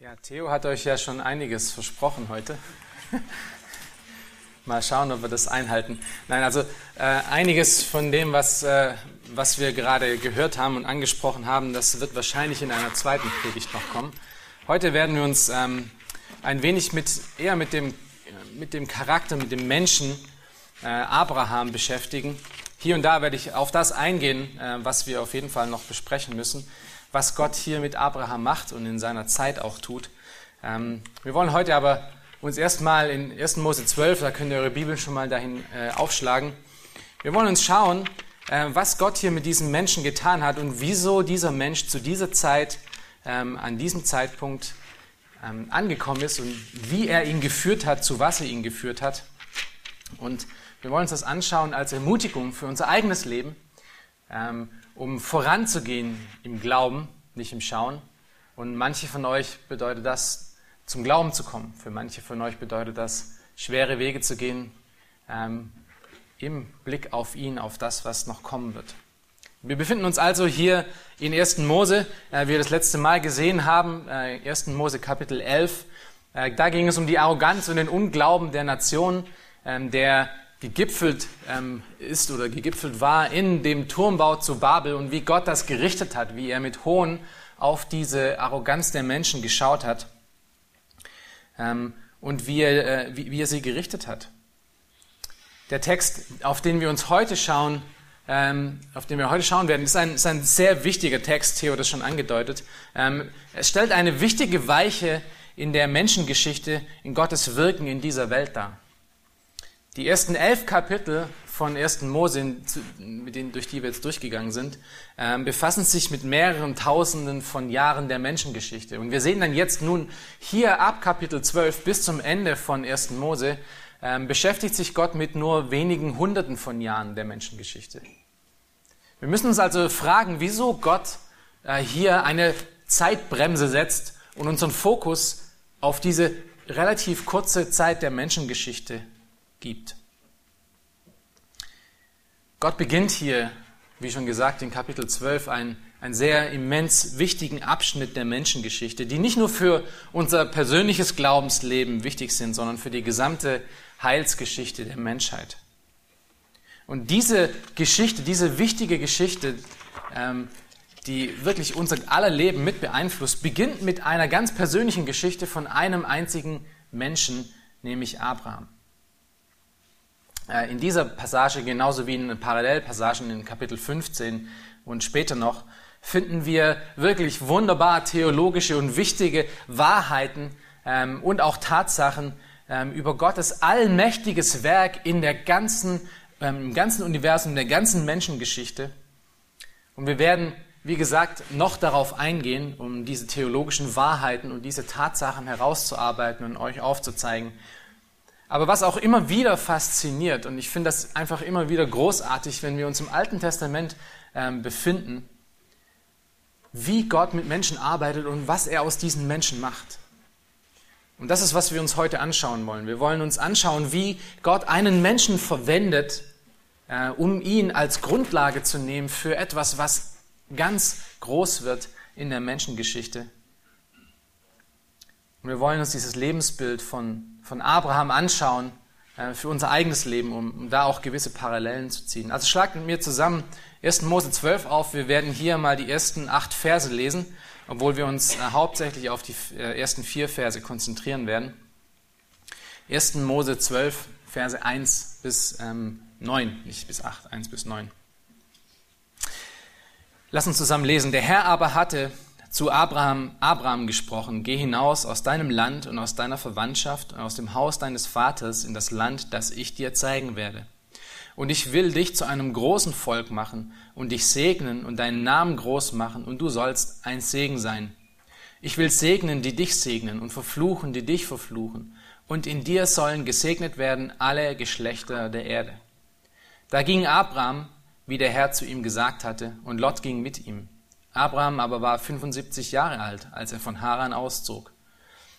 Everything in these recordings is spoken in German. Ja, Theo hat euch ja schon einiges versprochen heute. Mal schauen, ob wir das einhalten. Nein, also einiges von dem, was wir gerade gehört haben und angesprochen haben, das wird wahrscheinlich in einer zweiten Predigt noch kommen. Heute werden wir uns ein wenig mit dem Charakter, mit dem Menschen Abraham beschäftigen. Hier und da werde ich auf das eingehen, was wir auf jeden Fall noch besprechen müssen, was Gott hier mit Abraham macht und in seiner Zeit auch tut. Wir wollen heute aber uns erstmal in 1. Mose 12, da könnt ihr eure Bibeln schon mal dahin aufschlagen. Wir wollen uns schauen, was Gott hier mit diesem Menschen getan hat und wieso dieser Mensch zu dieser Zeit, an diesem Zeitpunkt angekommen ist und wie er ihn geführt hat, zu was er ihn geführt hat. Und wir wollen uns das anschauen als Ermutigung für unser eigenes Leben, um voranzugehen im Glauben, nicht im Schauen. Und manche von euch bedeutet das, zum Glauben zu kommen. Für manche von euch bedeutet das, schwere Wege zu gehen, im Blick auf ihn, auf das, was noch kommen wird. Wir befinden uns also hier in 1. Mose, wie wir das letzte Mal gesehen haben, 1. Mose Kapitel 11. Da ging es um die Arroganz und den Unglauben der Nation, der gegipfelt ist oder gegipfelt war in dem Turmbau zu Babel und wie Gott das gerichtet hat, wie er mit Hohn auf diese Arroganz der Menschen geschaut hat und wie er sie gerichtet hat. Der Text, auf den wir heute schauen werden, ist ein sehr wichtiger Text, Theo hat das schon angedeutet. Es stellt eine wichtige Weiche in der Menschengeschichte, in Gottes Wirken in dieser Welt dar. Die ersten 11 Kapitel von 1. Mose, durch die wir jetzt durchgegangen sind, befassen sich mit mehreren Tausenden von Jahren der Menschengeschichte. Und wir sehen dann jetzt nun hier ab Kapitel 12 bis zum Ende von 1. Mose, beschäftigt sich Gott mit nur wenigen Hunderten von Jahren der Menschengeschichte. Wir müssen uns also fragen, wieso Gott hier eine Zeitbremse setzt und unseren Fokus auf diese relativ kurze Zeit der Menschengeschichte gibt. Gott beginnt hier, wie schon gesagt, in Kapitel 12 einen sehr immens wichtigen Abschnitt der Menschengeschichte, die nicht nur für unser persönliches Glaubensleben wichtig sind, sondern für die gesamte Heilsgeschichte der Menschheit. Und diese Geschichte, diese wichtige Geschichte, die wirklich unser aller Leben mit beeinflusst, beginnt mit einer ganz persönlichen Geschichte von einem einzigen Menschen, nämlich Abraham. In dieser Passage, genauso wie in Parallelpassagen in Kapitel 15 und später noch, finden wir wirklich wunderbar theologische und wichtige Wahrheiten und auch Tatsachen über Gottes allmächtiges Werk in im ganzen Universum, in der ganzen Menschengeschichte. Und wir werden, wie gesagt, noch darauf eingehen, um diese theologischen Wahrheiten und diese Tatsachen herauszuarbeiten und euch aufzuzeigen. Aber was auch immer wieder fasziniert, und ich finde das einfach immer wieder großartig, wenn wir uns im Alten Testament befinden, wie Gott mit Menschen arbeitet und was er aus diesen Menschen macht. Und das ist, was wir uns heute anschauen wollen. Wir wollen uns anschauen, wie Gott einen Menschen verwendet, um ihn als Grundlage zu nehmen für etwas, was ganz groß wird in der Menschengeschichte. Und wir wollen uns dieses Lebensbild von Abraham anschauen für unser eigenes Leben, um da auch gewisse Parallelen zu ziehen. Also schlagt mit mir zusammen 1. Mose 12 auf. Wir werden hier mal die ersten 8 Verse lesen, obwohl wir uns hauptsächlich auf die ersten 4 Verse konzentrieren werden. 1. Mose 12, Verse 1 bis 9, nicht bis 8, 1 bis 9. Lass uns zusammen lesen. Der Herr aber hatte zu Abraham gesprochen, geh hinaus aus deinem Land und aus deiner Verwandtschaft und aus dem Haus deines Vaters in das Land, das ich dir zeigen werde. Und ich will dich zu einem großen Volk machen und dich segnen und deinen Namen groß machen und du sollst ein Segen sein. Ich will segnen, die dich segnen und verfluchen, die dich verfluchen. Und in dir sollen gesegnet werden alle Geschlechter der Erde. Da ging Abraham, wie der Herr zu ihm gesagt hatte, und Lot ging mit ihm. Abraham aber war 75 Jahre alt, als er von Haran auszog.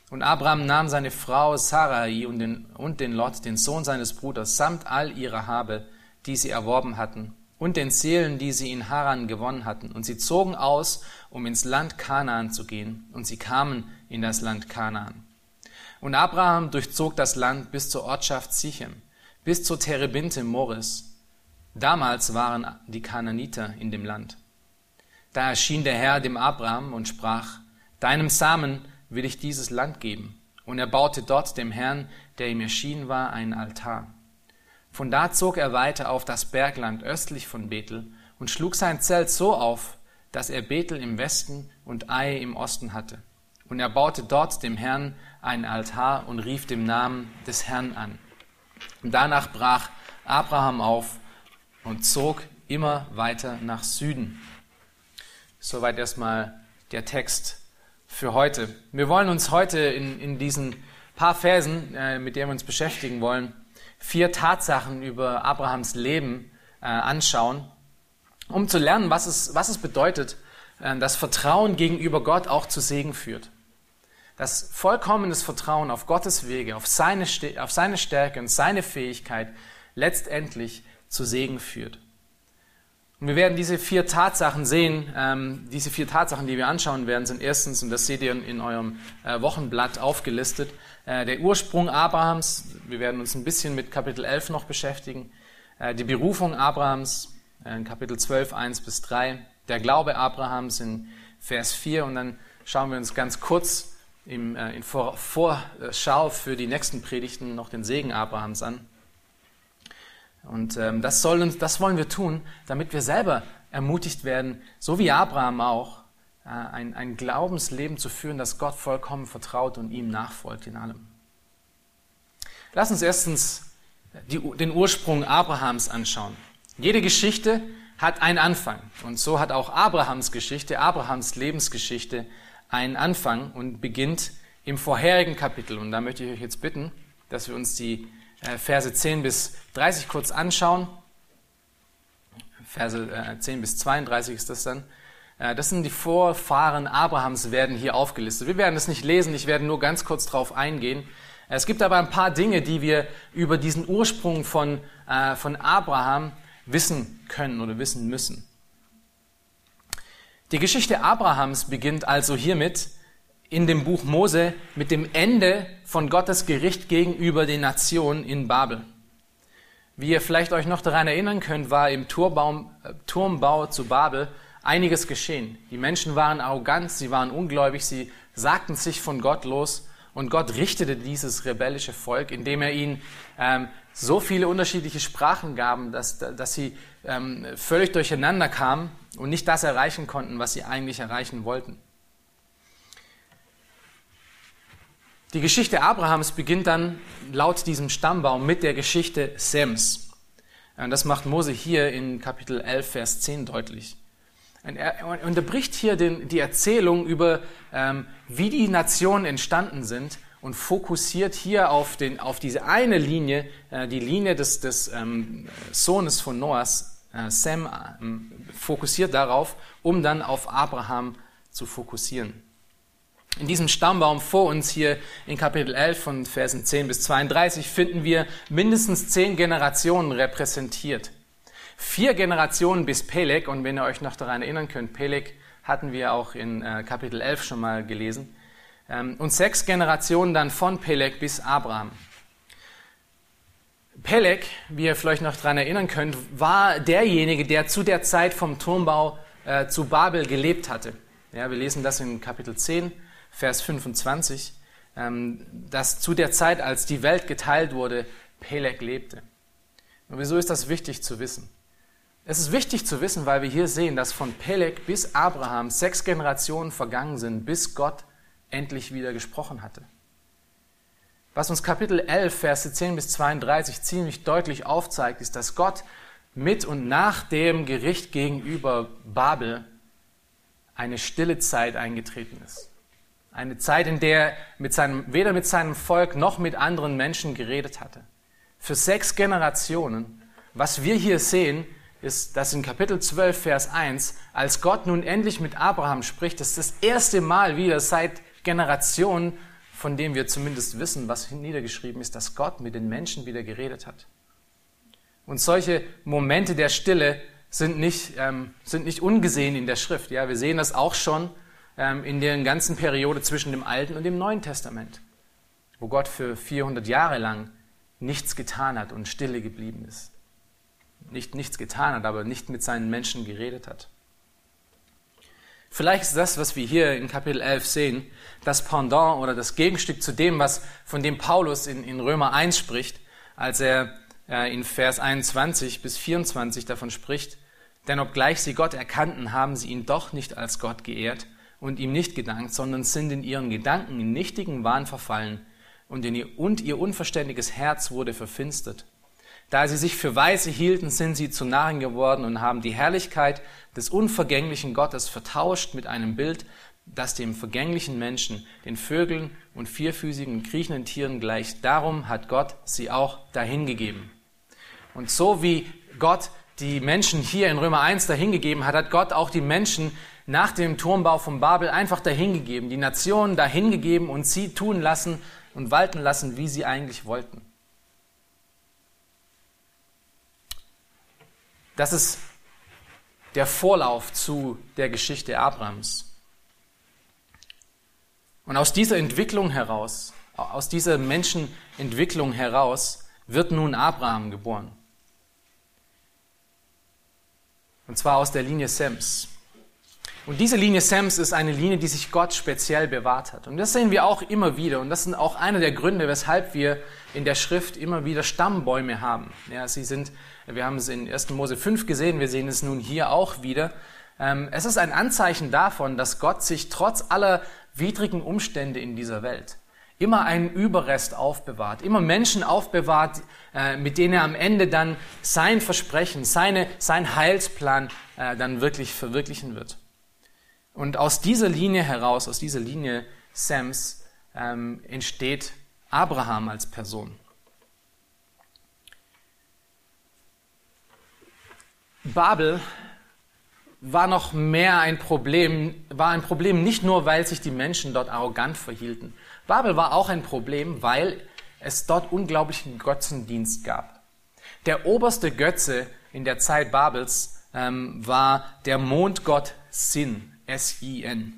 Und Abraham nahm seine Frau Sarai und den Lot, den Sohn seines Bruders, samt all ihrer Habe, die sie erworben hatten, und den Seelen, die sie in Haran gewonnen hatten. Und sie zogen aus, um ins Land Kanaan zu gehen, und sie kamen in das Land Kanaan. Und Abraham durchzog das Land bis zur Ortschaft Sichem, bis zur Terebinte Moris. Damals waren die Kanaaniter in dem Land. Da erschien der Herr dem Abraham und sprach: Deinem Samen will ich dieses Land geben. Und er baute dort dem Herrn, der ihm erschienen war, einen Altar. Von da zog er weiter auf das Bergland östlich von Bethel und schlug sein Zelt so auf, dass er Bethel im Westen und Ei im Osten hatte. Und er baute dort dem Herrn einen Altar und rief dem Namen des Herrn an. Und danach brach Abraham auf und zog immer weiter nach Süden. Soweit erstmal der Text für heute. Wir wollen uns heute in diesen paar Versen, mit denen wir uns beschäftigen wollen, 4 Tatsachen über Abrahams Leben anschauen, um zu lernen, was es bedeutet, dass Vertrauen gegenüber Gott auch zu Segen führt. Dass vollkommenes Vertrauen auf Gottes Wege, auf seine Stärke und seine Fähigkeit letztendlich zu Segen führt. Und wir werden diese 4 Tatsachen sehen. Diese 4 Tatsachen, die wir anschauen werden, sind erstens, und das seht ihr in eurem Wochenblatt aufgelistet, der Ursprung Abrahams. Wir werden uns ein bisschen mit Kapitel 11 noch beschäftigen. Die Berufung Abrahams in Kapitel 12, 1-3. Der Glaube Abrahams in Vers 4. Und dann schauen wir uns ganz kurz in Vorschau für die nächsten Predigten noch den Segen Abrahams an. Und das wollen wir tun, damit wir selber ermutigt werden, so wie Abraham auch, ein Glaubensleben zu führen, das Gott vollkommen vertraut und ihm nachfolgt in allem. Lass uns erstens den Ursprung Abrahams anschauen. Jede Geschichte hat einen Anfang. Und so hat auch Abrahams Lebensgeschichte einen Anfang und beginnt im vorherigen Kapitel. Und da möchte ich euch jetzt bitten, dass wir uns die Verse 10-30 kurz anschauen. Verse 10-32 ist das dann. Das sind die Vorfahren Abrahams, werden hier aufgelistet. Wir werden das nicht lesen, ich werde nur ganz kurz drauf eingehen. Es gibt aber ein paar Dinge, die wir über diesen Ursprung von Abraham wissen können oder wissen müssen. Die Geschichte Abrahams beginnt also hiermit, in dem Buch Mose, mit dem Ende von Gottes Gericht gegenüber den Nationen in Babel. Wie ihr vielleicht euch noch daran erinnern könnt, war im Turmbau zu Babel einiges geschehen. Die Menschen waren arrogant, sie waren ungläubig, sie sagten sich von Gott los, und Gott richtete dieses rebellische Volk, indem er ihnen so viele unterschiedliche Sprachen gab, dass sie völlig durcheinander kamen und nicht das erreichen konnten, was sie eigentlich erreichen wollten. Die Geschichte Abrahams beginnt dann laut diesem Stammbaum mit der Geschichte Sems. Und das macht Mose hier in Kapitel 11, Vers 10 deutlich. Und er unterbricht hier die Erzählung über, wie die Nationen entstanden sind, und fokussiert hier auf diese eine Linie, die Linie des Sohnes von Noahs, Sem, fokussiert darauf, um dann auf Abraham zu fokussieren. In diesem Stammbaum vor uns hier in Kapitel 11 von Versen 10-32 finden wir mindestens 10 Generationen repräsentiert. 4 Generationen bis Peleg, und wenn ihr euch noch daran erinnern könnt, Peleg hatten wir auch in Kapitel 11 schon mal gelesen. Und 6 Generationen dann von Peleg bis Abraham. Peleg, wie ihr vielleicht noch daran erinnern könnt, war derjenige, der zu der Zeit vom Turmbau zu Babel gelebt hatte. Ja, wir lesen das in Kapitel 10. Vers 25, dass zu der Zeit, als die Welt geteilt wurde, Peleg lebte. Und wieso ist das wichtig zu wissen? Es ist wichtig zu wissen, weil wir hier sehen, dass von Peleg bis Abraham 6 Generationen vergangen sind, bis Gott endlich wieder gesprochen hatte. Was uns Kapitel 11, Verse 10-32 ziemlich deutlich aufzeigt, ist, dass Gott mit und nach dem Gericht gegenüber Babel eine stille Zeit eingetreten ist. Eine Zeit, in der er weder mit seinem Volk noch mit anderen Menschen geredet hatte. Für 6 Generationen. Was wir hier sehen, ist, dass in Kapitel 12, Vers 1, als Gott nun endlich mit Abraham spricht, ist das erste Mal wieder seit Generationen, von dem wir zumindest wissen, was niedergeschrieben ist, dass Gott mit den Menschen wieder geredet hat. Und solche Momente der Stille sind nicht ungesehen in der Schrift. Ja? Wir sehen das auch schon in der ganzen Periode zwischen dem Alten und dem Neuen Testament, wo Gott für 400 Jahre lang nichts getan hat und stille geblieben ist. Nichts getan hat, aber nicht mit seinen Menschen geredet hat. Vielleicht ist das, was wir hier in Kapitel 11 sehen, das Pendant oder das Gegenstück zu dem, von dem Paulus in Römer 1 spricht, als er in Vers 21 bis 24 davon spricht, denn obgleich sie Gott erkannten, haben sie ihn doch nicht als Gott geehrt und ihm nicht gedankt, sondern sind in ihren Gedanken in nichtigen Wahn verfallen und ihr unverständiges Herz wurde verfinstert. Da sie sich für Weise hielten, sind sie zu Narren geworden und haben die Herrlichkeit des unvergänglichen Gottes vertauscht mit einem Bild, das dem vergänglichen Menschen, den Vögeln und vierfüßigen kriechenden Tieren gleicht. Darum hat Gott sie auch dahingegeben. Und so wie Gott die Menschen hier in Römer 1 dahingegeben hat, hat Gott auch die Menschen nach dem Turmbau von Babel einfach dahingegeben, die Nationen dahingegeben und sie tun lassen und walten lassen, wie sie eigentlich wollten. Das ist der Vorlauf zu der Geschichte Abrahams. Und aus dieser Entwicklung heraus, aus dieser Menschenentwicklung heraus, wird nun Abraham geboren. Und zwar aus der Linie Sems. Und diese Linie Sems ist eine Linie, die sich Gott speziell bewahrt hat. Und das sehen wir auch immer wieder. Und das sind auch einer der Gründe, weshalb wir in der Schrift immer wieder Stammbäume haben. Ja, wir haben es in 1. Mose 5 gesehen, wir sehen es nun hier auch wieder. Es ist ein Anzeichen davon, dass Gott sich trotz aller widrigen Umstände in dieser Welt immer einen Überrest aufbewahrt, immer Menschen aufbewahrt, mit denen er am Ende dann sein Versprechen, sein Heilsplan dann wirklich verwirklichen wird. Und aus dieser Linie heraus, aus dieser Linie Sems, entsteht Abraham als Person. Babel war noch mehr ein Problem, nicht nur, weil sich die Menschen dort arrogant verhielten. Babel war auch ein Problem, weil es dort unglaublichen Götzendienst gab. Der oberste Götze in der Zeit Babels war der Mondgott Sin. S-I-N.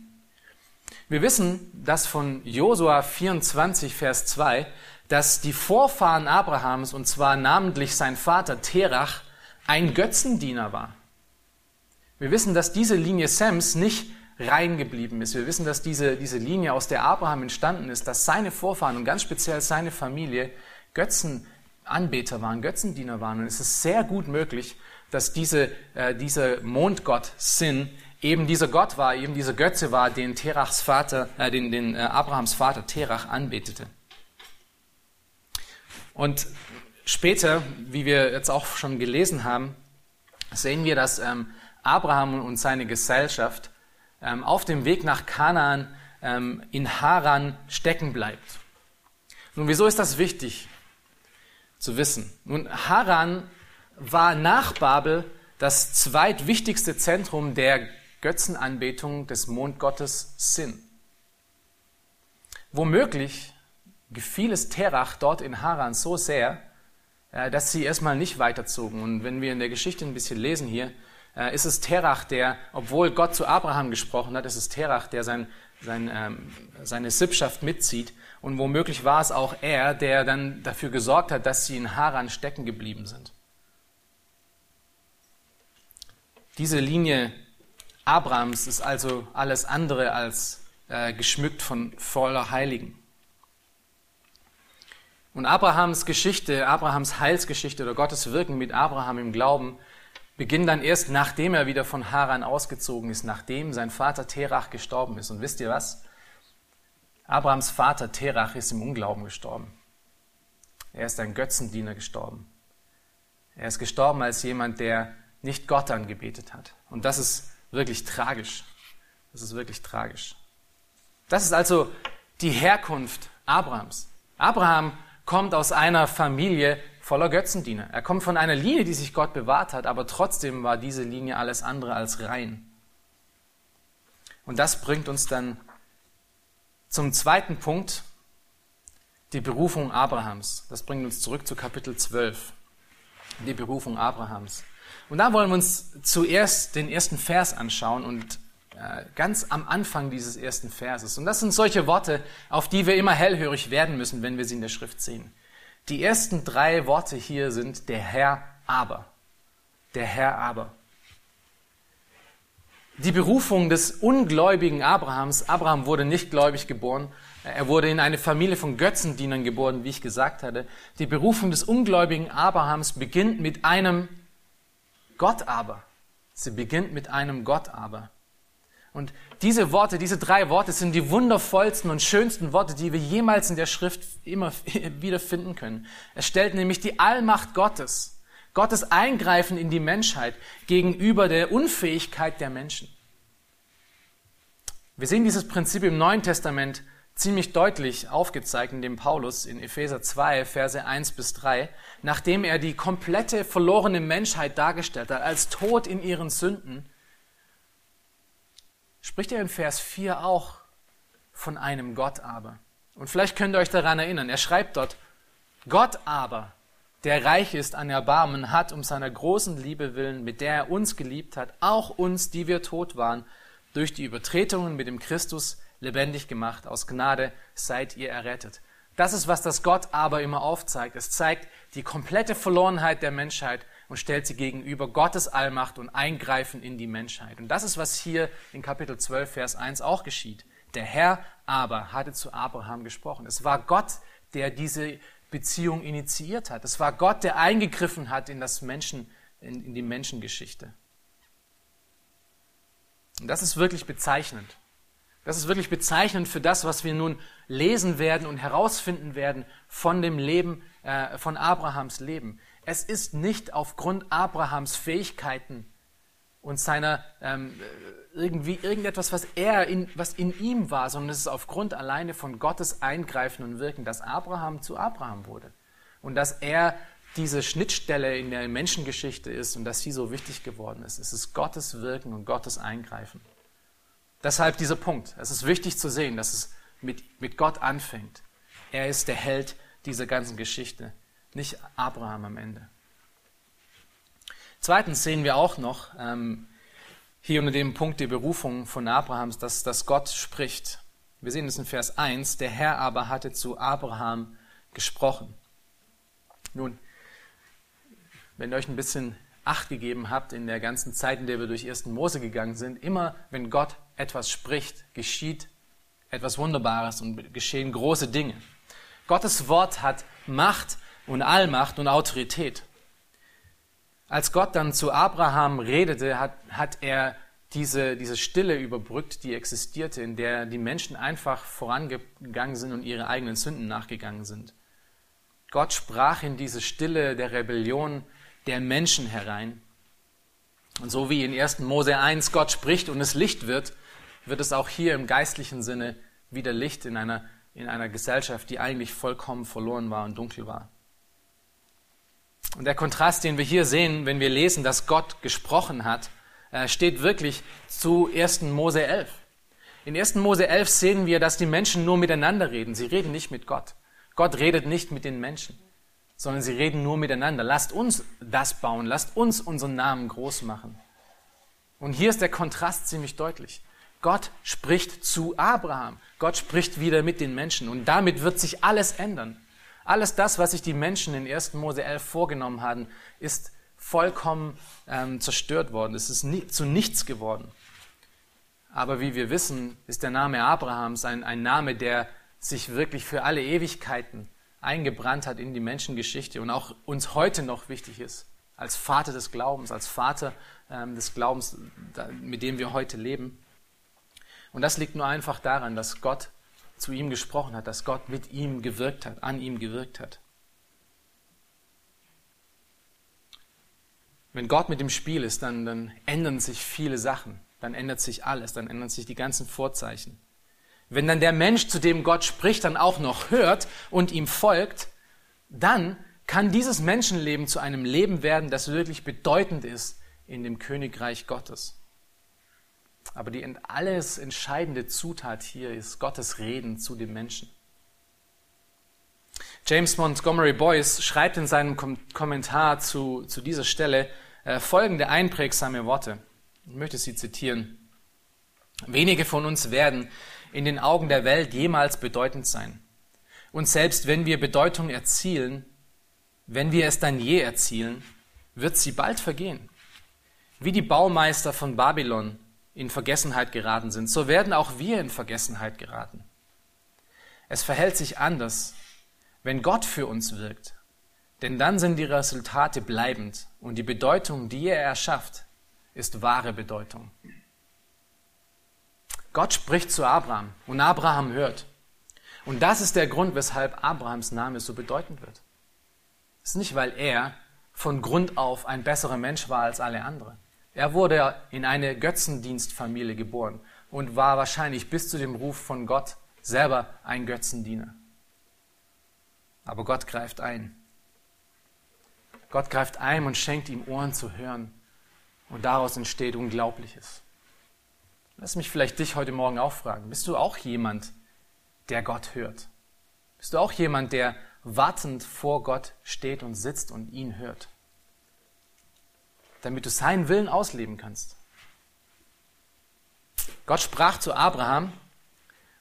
Wir wissen, dass von Joshua 24, Vers 2, dass die Vorfahren Abrahams, und zwar namentlich sein Vater Terach, ein Götzendiener war. Wir wissen, dass diese Linie Sems nicht rein geblieben ist. Wir wissen, dass diese Linie, aus der Abraham entstanden ist, dass seine Vorfahren und ganz speziell seine Familie Götzenanbeter waren, Götzendiener waren. Und es ist sehr gut möglich, dass dieser Mondgott Sin eben dieser Gott war, eben dieser Götze war, den Terachs Vater, den Abrahams Vater Terach anbetete. Und später, wie wir jetzt auch schon gelesen haben, sehen wir, dass Abraham und seine Gesellschaft auf dem Weg nach Kanaan in Haran stecken bleibt. Nun, wieso ist das wichtig zu wissen? Nun, Haran war nach Babel das zweitwichtigste Zentrum der Götzenanbetung des Mondgottes Sin. Womöglich gefiel es Terach dort in Haran so sehr, dass sie erstmal nicht weiterzogen. Und wenn wir in der Geschichte ein bisschen lesen hier, ist es Terach, der, obwohl Gott zu Abraham gesprochen hat, ist es Terach, der seine Sippschaft mitzieht. Und womöglich war es auch er, der dann dafür gesorgt hat, dass sie in Haran stecken geblieben sind. Diese Linie Abrahams ist also alles andere als geschmückt von voller Heiligen. Und Abrahams Heilsgeschichte oder Gottes Wirken mit Abraham im Glauben beginnt dann erst, nachdem er wieder von Haran ausgezogen ist, nachdem sein Vater Terach gestorben ist. Und wisst ihr was? Abrahams Vater Terach ist im Unglauben gestorben. Er ist ein Götzendiener gestorben. Er ist gestorben als jemand, der nicht Gott angebetet hat. Und das ist wirklich tragisch. Das ist wirklich tragisch. Das ist also die Herkunft Abrahams. Abraham kommt aus einer Familie voller Götzendiener. Er kommt von einer Linie, die sich Gott bewahrt hat, aber trotzdem war diese Linie alles andere als rein. Und das bringt uns dann zum zweiten Punkt, die Berufung Abrahams. Das bringt uns zurück zu Kapitel 12, die Berufung Abrahams. Und da wollen wir uns zuerst den ersten Vers anschauen und ganz am Anfang dieses ersten Verses. Und das sind solche Worte, auf die wir immer hellhörig werden müssen, wenn wir sie in der Schrift sehen. Die ersten drei Worte hier sind der Herr aber. Der Herr aber. Die Berufung des ungläubigen Abrahams. Abraham wurde nicht gläubig geboren. Er wurde in eine Familie von Götzendienern geboren, wie ich gesagt hatte. Die Berufung des ungläubigen Abrahams beginnt mit einem Gott aber. Sie beginnt mit einem Gott aber. Und diese Worte, diese drei Worte sind die wundervollsten und schönsten Worte, die wir jemals in der Schrift immer wieder finden können. Es stellt nämlich die Allmacht Gottes, Gottes Eingreifen in die Menschheit gegenüber der Unfähigkeit der Menschen. Wir sehen dieses Prinzip im Neuen Testament ziemlich deutlich aufgezeigt, indem Paulus in Epheser 2, Verse 1 bis 3, nachdem er die komplette verlorene Menschheit dargestellt hat, als tot in ihren Sünden, spricht er in Vers 4 auch von einem Gott aber. Und vielleicht könnt ihr euch daran erinnern, er schreibt dort, Gott aber, der reich ist an Erbarmen, hat um seiner großen Liebe willen, mit der er uns geliebt hat, auch uns, die wir tot waren, durch die Übertretungen mit dem Christus lebendig gemacht. Aus Gnade seid ihr errettet. Das ist, was das Gott aber immer aufzeigt. Es zeigt die komplette Verlorenheit der Menschheit und stellt sie gegenüber Gottes Allmacht und Eingreifen in die Menschheit. Und das ist, was hier in Kapitel 12, Vers 1 auch geschieht. Der Herr aber hatte zu Abraham gesprochen. Es war Gott, der diese Beziehung initiiert hat. Es war Gott, der eingegriffen hat in das Menschen, in die Menschengeschichte. Und das ist wirklich bezeichnend. Das ist wirklich bezeichnend für das, was wir nun lesen werden und herausfinden werden von dem Leben, von Abrahams Leben. Es ist nicht aufgrund Abrahams Fähigkeiten und seiner irgendetwas, was in ihm war, sondern es ist aufgrund alleine von Gottes Eingreifen und Wirken, dass Abraham zu Abraham wurde und dass er diese Schnittstelle in der Menschengeschichte ist und dass sie so wichtig geworden ist. Es ist Gottes Wirken und Gottes Eingreifen. Deshalb dieser Punkt. Es ist wichtig zu sehen, dass es mit Gott anfängt. Er ist der Held dieser ganzen Geschichte. Nicht Abraham am Ende. Zweitens sehen wir auch noch hier unter dem Punkt der Berufung von Abrahams, dass Gott spricht. Wir sehen es in Vers 1, der Herr aber hatte zu Abraham gesprochen. Nun, wenn ihr euch ein bisschen Acht gegeben habt in der ganzen Zeit, in der wir durch 1. Mose gegangen sind, immer wenn Gott etwas spricht, geschieht etwas Wunderbares und geschehen große Dinge. Gottes Wort hat Macht und Allmacht und Autorität. Als Gott dann zu Abraham redete, hat er diese Stille überbrückt, die existierte, in der die Menschen einfach vorangegangen sind und ihre eigenen Sünden nachgegangen sind. Gott sprach in diese Stille der Rebellion der Menschen herein. Und so wie in 1. Mose 1 Gott spricht und es Licht wird, wird es auch hier im geistlichen Sinne wieder Licht in einer Gesellschaft, die eigentlich vollkommen verloren war und dunkel war. Und der Kontrast, den wir hier sehen, wenn wir lesen, dass Gott gesprochen hat, steht wirklich zu 1. Mose 11. In 1. Mose 11 sehen wir, dass die Menschen nur miteinander reden. Sie reden nicht mit Gott. Gott redet nicht mit den Menschen, sondern sie reden nur miteinander. Lasst uns das bauen, lasst uns unseren Namen groß machen. Und hier ist der Kontrast ziemlich deutlich. Gott spricht zu Abraham. Gott spricht wieder mit den Menschen. Und damit wird sich alles ändern. Alles das, was sich die Menschen in 1. Mose 11 vorgenommen hatten, ist vollkommen zerstört worden. Es ist zu nichts geworden. Aber wie wir wissen, ist der Name Abrahams ein Name, der sich wirklich für alle Ewigkeiten eingebrannt hat in die Menschengeschichte und auch uns heute noch wichtig ist, als Vater des Glaubens, mit dem wir heute leben. Und das liegt nur einfach daran, dass Gott zu ihm gesprochen hat, dass Gott mit ihm gewirkt hat, an ihm gewirkt hat. Wenn Gott mit im Spiel ist, dann ändern sich viele Sachen, dann ändert sich alles, dann ändern sich die ganzen Vorzeichen. Wenn dann der Mensch, zu dem Gott spricht, dann auch noch hört und ihm folgt, dann kann dieses Menschenleben zu einem Leben werden, das wirklich bedeutend ist in dem Königreich Gottes. Aber die alles entscheidende Zutat hier ist Gottes Reden zu den Menschen. James Montgomery Boyce schreibt in seinem Kommentar zu dieser Stelle, folgende einprägsame Worte. Ich möchte sie zitieren. Wenige von uns werden in den Augen der Welt jemals bedeutend sein. Und selbst wenn wir Bedeutung erzielen, wenn wir es dann je erzielen, wird sie bald vergehen. Wie die Baumeister von Babylon in Vergessenheit geraten sind, so werden auch wir in Vergessenheit geraten. Es verhält sich anders, wenn Gott für uns wirkt, denn dann sind die Resultate bleibend und die Bedeutung, die er erschafft, ist wahre Bedeutung. Gott spricht zu Abraham und Abraham hört. Und das ist der Grund, weshalb Abrahams Name so bedeutend wird. Es ist nicht, weil er von Grund auf ein besserer Mensch war als alle anderen. Er wurde in eine Götzendienstfamilie geboren und war wahrscheinlich bis zu dem Ruf von Gott selber ein Götzendiener. Aber Gott greift ein. Gott greift ein und schenkt ihm Ohren zu hören. Und daraus entsteht Unglaubliches. Lass mich vielleicht dich heute Morgen auch fragen. Bist du auch jemand, der Gott hört? Bist du auch jemand, der wartend vor Gott steht und sitzt und ihn hört? Damit du seinen Willen ausleben kannst. Gott sprach zu Abraham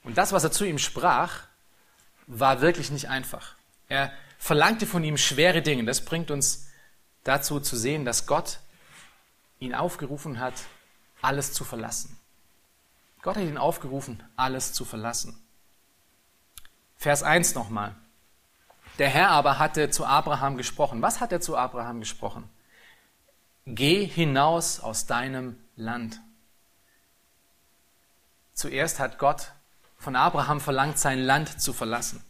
und das, was er zu ihm sprach, war wirklich nicht einfach. Er verlangte von ihm schwere Dinge. Das bringt uns dazu zu sehen, dass Gott ihn aufgerufen hat, alles zu verlassen. Gott hat ihn aufgerufen, alles zu verlassen. Vers 1 nochmal. Der Herr aber hatte zu Abraham gesprochen. Was hat er zu Abraham gesprochen? Geh hinaus aus deinem Land. Zuerst hat Gott von Abraham verlangt, sein Land zu verlassen.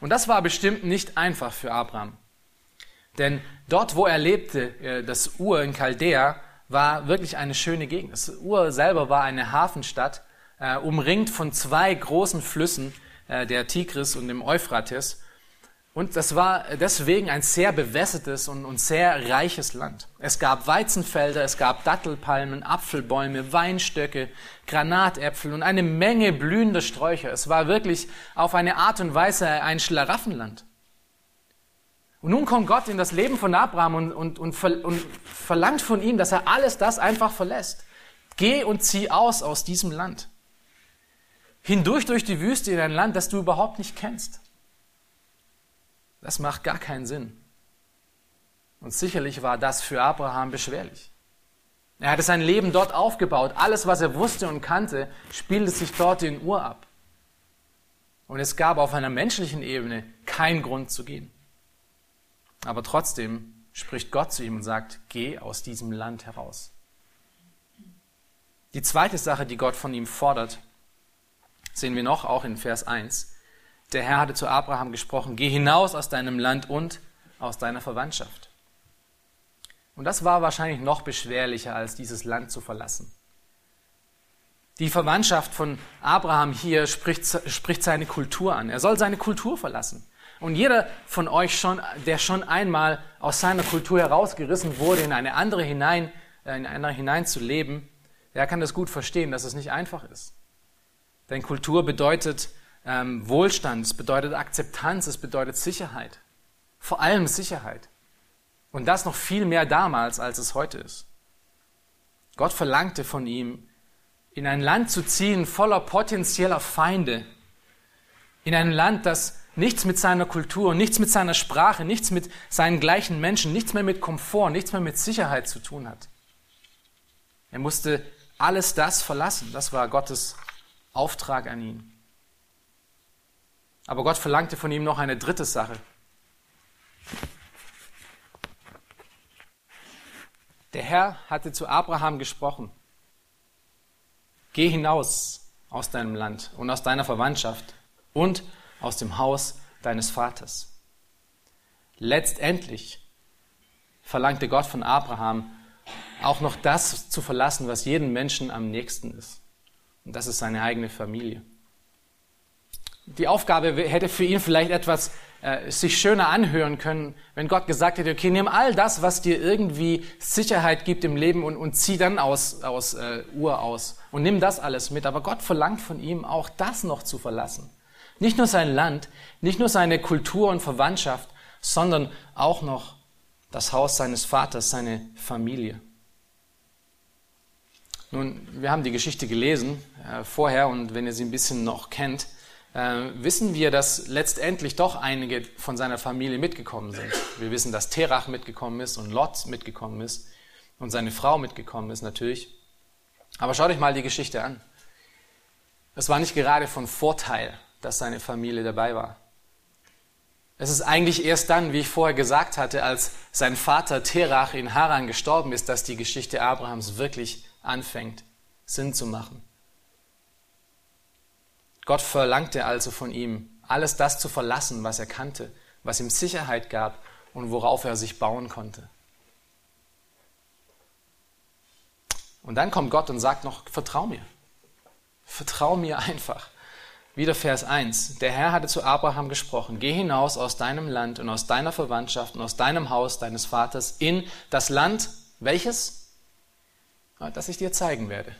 Und das war bestimmt nicht einfach für Abraham. Denn dort, wo er lebte, das Ur in Chaldäa, war wirklich eine schöne Gegend. Das Ur selber war eine Hafenstadt, umringt von zwei großen Flüssen, der Tigris und dem Euphrates. Und das war deswegen ein sehr bewässertes und sehr reiches Land. Es gab Weizenfelder, es gab Dattelpalmen, Apfelbäume, Weinstöcke, Granatäpfel und eine Menge blühender Sträucher. Es war wirklich auf eine Art und Weise ein Schlaraffenland. Und nun kommt Gott in das Leben von Abraham und verlangt von ihm, dass er alles das einfach verlässt. Geh und zieh aus diesem Land. Hindurch durch die Wüste in ein Land, das du überhaupt nicht kennst. Das macht gar keinen Sinn. Und sicherlich war das für Abraham beschwerlich. Er hatte sein Leben dort aufgebaut. Alles, was er wusste und kannte, spielte sich dort in Ur ab. Und es gab auf einer menschlichen Ebene keinen Grund zu gehen. Aber trotzdem spricht Gott zu ihm und sagt, geh aus diesem Land heraus. Die zweite Sache, die Gott von ihm fordert, sehen wir noch auch in Vers 1. Der Herr hatte zu Abraham gesprochen, geh hinaus aus deinem Land und aus deiner Verwandtschaft. Und das war wahrscheinlich noch beschwerlicher, als dieses Land zu verlassen. Die Verwandtschaft von Abraham hier spricht seine Kultur an. Er soll seine Kultur verlassen. Und jeder von euch, der schon einmal aus seiner Kultur herausgerissen wurde, in eine andere hinein zu leben, der kann das gut verstehen, dass es nicht einfach ist. Denn Kultur bedeutet Wohlstand, es bedeutet Akzeptanz, es bedeutet Sicherheit. Vor allem Sicherheit. Und das noch viel mehr damals, als es heute ist. Gott verlangte von ihm, in ein Land zu ziehen, voller potenzieller Feinde. In ein Land, das nichts mit seiner Kultur, nichts mit seiner Sprache, nichts mit seinen gleichen Menschen, nichts mehr mit Komfort, nichts mehr mit Sicherheit zu tun hat. Er musste alles das verlassen. Das war Gottes Auftrag an ihn. Aber Gott verlangte von ihm noch eine dritte Sache. Der Herr hatte zu Abraham gesprochen. Geh hinaus aus deinem Land und aus deiner Verwandtschaft und aus dem Haus deines Vaters. Letztendlich verlangte Gott von Abraham auch noch das zu verlassen, was jedem Menschen am nächsten ist. Und das ist seine eigene Familie. Die Aufgabe hätte für ihn vielleicht etwas sich schöner anhören können, wenn Gott gesagt hätte, okay, nimm all das, was dir irgendwie Sicherheit gibt im Leben und zieh dann aus Ur aus und nimm das alles mit. Aber Gott verlangt von ihm, auch das noch zu verlassen. Nicht nur sein Land, nicht nur seine Kultur und Verwandtschaft, sondern auch noch das Haus seines Vaters, seine Familie. Nun, wir haben die Geschichte gelesen vorher, und wenn ihr sie ein bisschen noch kennt, wissen wir, dass letztendlich doch einige von seiner Familie mitgekommen sind. Wir wissen, dass Terach mitgekommen ist und Lot mitgekommen ist und seine Frau mitgekommen ist natürlich. Aber schaut euch mal die Geschichte an. Es war nicht gerade von Vorteil, dass seine Familie dabei war. Es ist eigentlich erst dann, wie ich vorher gesagt hatte, als sein Vater Terach in Haran gestorben ist, dass die Geschichte Abrahams wirklich anfängt, Sinn zu machen. Gott verlangte also von ihm, alles das zu verlassen, was er kannte, was ihm Sicherheit gab und worauf er sich bauen konnte. Und dann kommt Gott und sagt noch, vertrau mir. Vertrau mir einfach. Wieder Vers 1. Der Herr hatte zu Abraham gesprochen, geh hinaus aus deinem Land und aus deiner Verwandtschaft und aus deinem Haus deines Vaters in das Land, welches? Das ich dir zeigen werde.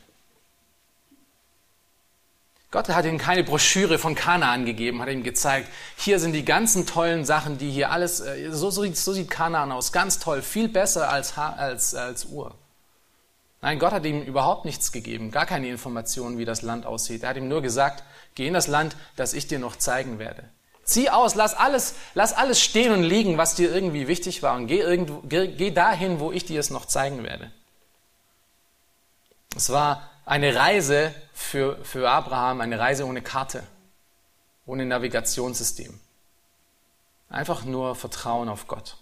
Gott hat ihm keine Broschüre von Kanaan gegeben, hat ihm gezeigt, hier sind die ganzen tollen Sachen, die hier alles, so sieht Kanaan aus, ganz toll, viel besser als Ur. Nein, Gott hat ihm überhaupt nichts gegeben, gar keine Informationen, wie das Land aussieht. Er hat ihm nur gesagt, geh in das Land, das ich dir noch zeigen werde. Zieh aus, lass alles stehen und liegen, was dir irgendwie wichtig war, und geh dahin, wo ich dir es noch zeigen werde. Es war eine Reise für Abraham, eine Reise ohne Karte, ohne Navigationssystem. Einfach nur Vertrauen auf Gott.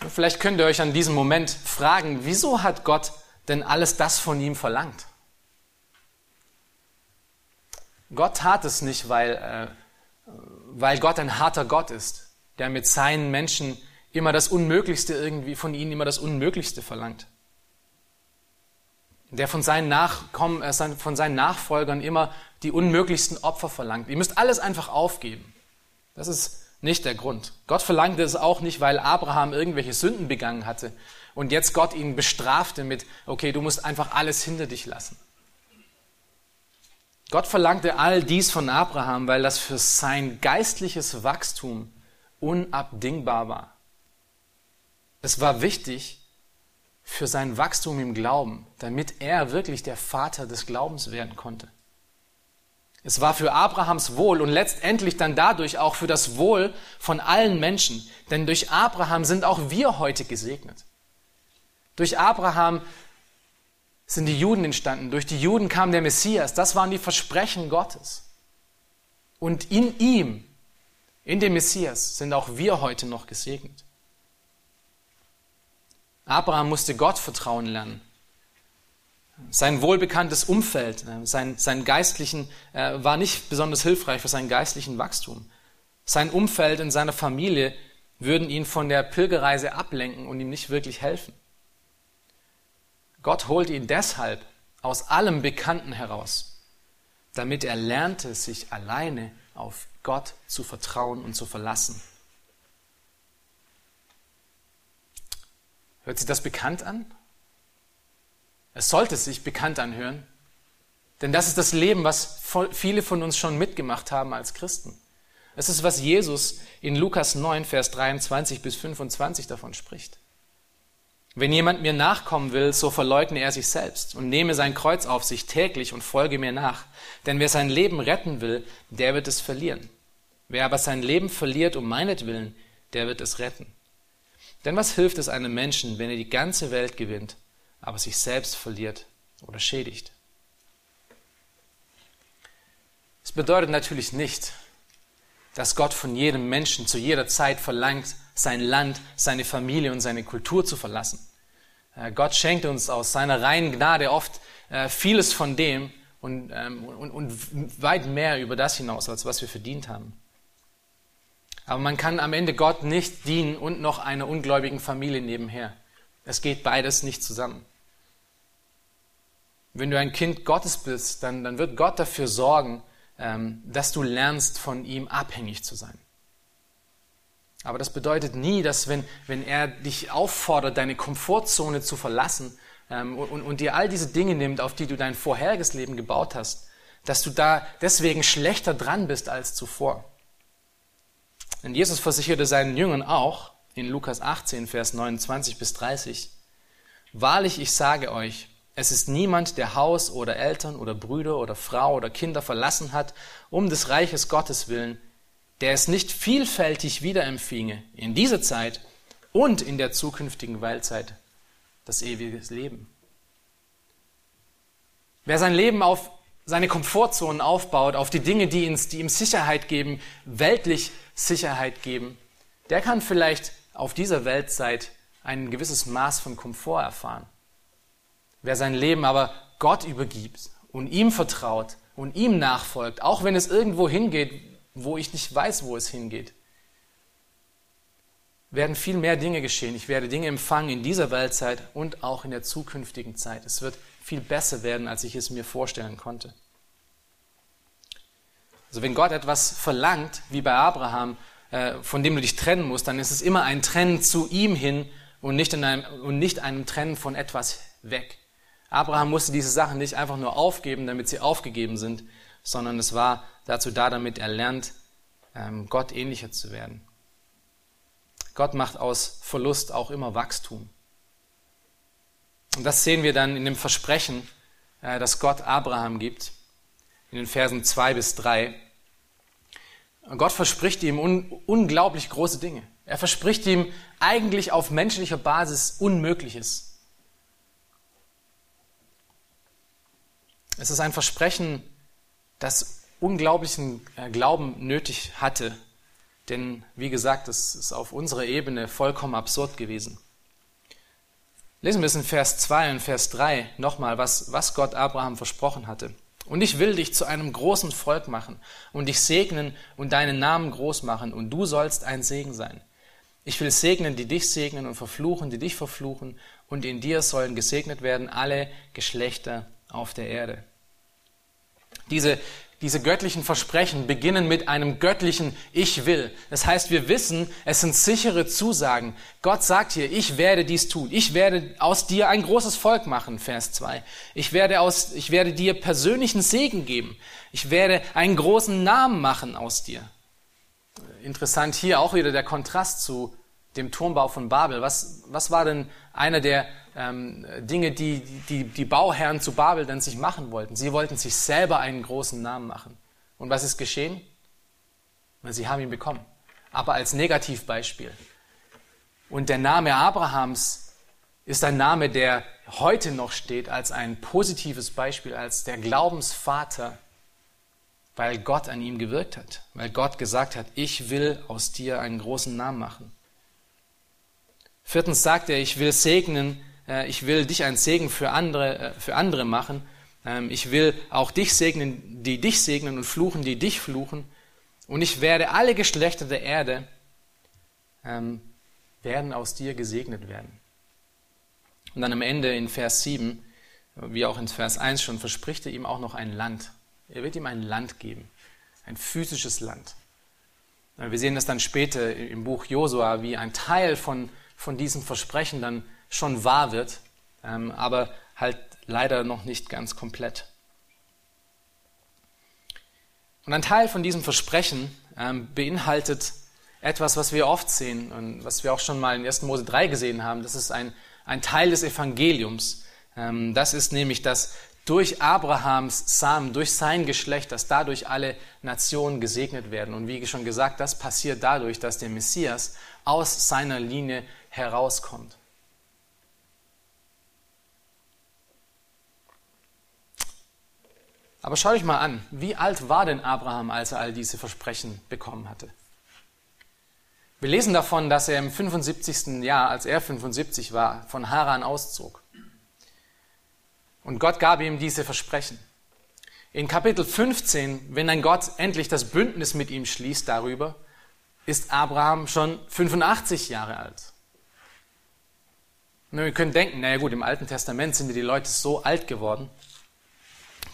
Und vielleicht könnt ihr euch an diesem Moment fragen, wieso hat Gott denn alles das von ihm verlangt? Gott tat es nicht, weil Gott ein harter Gott ist, der mit seinen Menschen von ihnen immer das Unmöglichste verlangt. Der von seinen Nachfolgern immer die unmöglichsten Opfer verlangt. Ihr müsst alles einfach aufgeben. Das ist nicht der Grund. Gott verlangte es auch nicht, weil Abraham irgendwelche Sünden begangen hatte und jetzt Gott ihn bestrafte mit, okay, du musst einfach alles hinter dich lassen. Gott verlangte all dies von Abraham, weil das für sein geistliches Wachstum unabdingbar war. Es war wichtig für sein Wachstum im Glauben, damit er wirklich der Vater des Glaubens werden konnte. Es war für Abrahams Wohl und letztendlich dann dadurch auch für das Wohl von allen Menschen. Denn durch Abraham sind auch wir heute gesegnet. Durch Abraham sind die Juden entstanden. Durch die Juden kam der Messias. Das waren die Versprechen Gottes. Und in ihm, in dem Messias, sind auch wir heute noch gesegnet. Abraham musste Gott vertrauen lernen. Sein wohlbekanntes Umfeld, war nicht besonders hilfreich für seinen geistlichen Wachstum. Sein Umfeld in seiner Familie würden ihn von der Pilgerreise ablenken und ihm nicht wirklich helfen. Gott holte ihn deshalb aus allem Bekannten heraus, damit er lernte, sich alleine auf Gott zu vertrauen und zu verlassen. Hört sich das bekannt an? Es sollte sich bekannt anhören, denn das ist das Leben, was viele von uns schon mitgemacht haben als Christen. Es ist, was Jesus in Lukas 9, Vers 23 bis 25 davon spricht. Wenn jemand mir nachkommen will, so verleugne er sich selbst und nehme sein Kreuz auf sich täglich und folge mir nach. Denn wer sein Leben retten will, der wird es verlieren. Wer aber sein Leben verliert um meinetwillen, der wird es retten. Denn was hilft es einem Menschen, wenn er die ganze Welt gewinnt, aber sich selbst verliert oder schädigt? Es bedeutet natürlich nicht, dass Gott von jedem Menschen zu jeder Zeit verlangt, sein Land, seine Familie und seine Kultur zu verlassen. Gott schenkt uns aus seiner reinen Gnade oft vieles von dem und weit mehr über das hinaus, als was wir verdient haben. Aber man kann am Ende Gott nicht dienen und noch einer ungläubigen Familie nebenher. Es geht beides nicht zusammen. Wenn du ein Kind Gottes bist, dann wird Gott dafür sorgen, dass du lernst, von ihm abhängig zu sein. Aber das bedeutet nie, dass wenn er dich auffordert, deine Komfortzone zu verlassen und dir all diese Dinge nimmt, auf die du dein vorheriges Leben gebaut hast, dass du da deswegen schlechter dran bist als zuvor. Denn Jesus versicherte seinen Jüngern auch in Lukas 18, Vers 29 bis 30, wahrlich, ich sage euch, es ist niemand, der Haus oder Eltern oder Brüder oder Frau oder Kinder verlassen hat, um des Reiches Gottes willen, der es nicht vielfältig wiederempfinge, in dieser Zeit und in der zukünftigen Weltzeit, das ewige Leben. Wer sein Leben auf seine Komfortzonen aufbaut, auf die Dinge, die ihm Sicherheit geben, weltlich Sicherheit geben, der kann vielleicht auf dieser Weltzeit ein gewisses Maß von Komfort erfahren. Wer sein Leben aber Gott übergibt und ihm vertraut und ihm nachfolgt, auch wenn es irgendwo hingeht, wo ich nicht weiß, wo es hingeht, werden viel mehr Dinge geschehen. Ich werde Dinge empfangen in dieser Weltzeit und auch in der zukünftigen Zeit. Es wird viel besser werden, als ich es mir vorstellen konnte. Also wenn Gott etwas verlangt, wie bei Abraham, von dem du dich trennen musst, dann ist es immer ein Trennen zu ihm hin und nicht einem Trennen von etwas weg. Abraham musste diese Sachen nicht einfach nur aufgeben, damit sie aufgegeben sind, sondern es war dazu da, damit er lernt, Gott ähnlicher zu werden. Gott macht aus Verlust auch immer Wachstum. Und das sehen wir dann in dem Versprechen, das Gott Abraham gibt, in den Versen 2 bis 3. Gott verspricht ihm unglaublich große Dinge. Er verspricht ihm eigentlich auf menschlicher Basis Unmögliches. Es ist ein Versprechen, das unglaublichen Glauben nötig hatte. Denn, wie gesagt, es ist auf unserer Ebene vollkommen absurd gewesen. Lesen wir es in Vers 2 und Vers 3 nochmal, was Gott Abraham versprochen hatte. Und ich will dich zu einem großen Volk machen und dich segnen und deinen Namen groß machen und du sollst ein Segen sein. Ich will segnen, die dich segnen und verfluchen, die dich verfluchen und in dir sollen gesegnet werden alle Geschlechter auf der Erde. Diese göttlichen Versprechen beginnen mit einem göttlichen Ich will. Das heißt, wir wissen, es sind sichere Zusagen. Gott sagt hier, ich werde dies tun. Ich werde aus dir ein großes Volk machen, Vers 2. Ich werde dir persönlichen Segen geben. Ich werde einen großen Namen machen aus dir. Interessant hier auch wieder der Kontrast zu dem Turmbau von Babel. Was war denn einer der Dinge, die Bauherren zu Babel dann sich machen wollten? Sie wollten sich selber einen großen Namen machen. Und was ist geschehen? Sie haben ihn bekommen. Aber als Negativbeispiel. Und der Name Abrahams ist ein Name, der heute noch steht als ein positives Beispiel, als der Glaubensvater, weil Gott an ihm gewirkt hat. Weil Gott gesagt hat, ich will aus dir einen großen Namen machen. Viertens sagt er, ich will segnen, ich will dich ein Segen für andere machen. Ich will auch dich segnen, die dich segnen und fluchen, die dich fluchen. Und ich werde alle Geschlechter der Erde werden aus dir gesegnet werden. Und dann am Ende in Vers 7, wie auch in Vers 1 schon, verspricht er ihm auch noch ein Land. Er wird ihm ein Land geben, ein physisches Land. Wir sehen das dann später im Buch Josua, wie ein Teil von diesem Versprechen dann schon wahr wird, aber halt leider noch nicht ganz komplett. Und ein Teil von diesem Versprechen beinhaltet etwas, was wir oft sehen und was wir auch schon mal in 1. Mose 3 gesehen haben. Das ist ein Teil des Evangeliums. Das ist nämlich, dass durch Abrahams Samen, durch sein Geschlecht, dass dadurch alle Nationen gesegnet werden. Und wie schon gesagt, das passiert dadurch, dass der Messias aus seiner Linie herauskommt. Aber schau dich mal an, wie alt war denn Abraham, als er all diese Versprechen bekommen hatte? Wir lesen davon, dass er im 75. Jahr, als er 75 war, von Haran auszog. Und Gott gab ihm diese Versprechen. In Kapitel 15, wenn dann Gott endlich das Bündnis mit ihm schließt darüber, ist Abraham schon 85 Jahre alt. Nun, wir können denken, naja gut, im Alten Testament sind die Leute so alt geworden,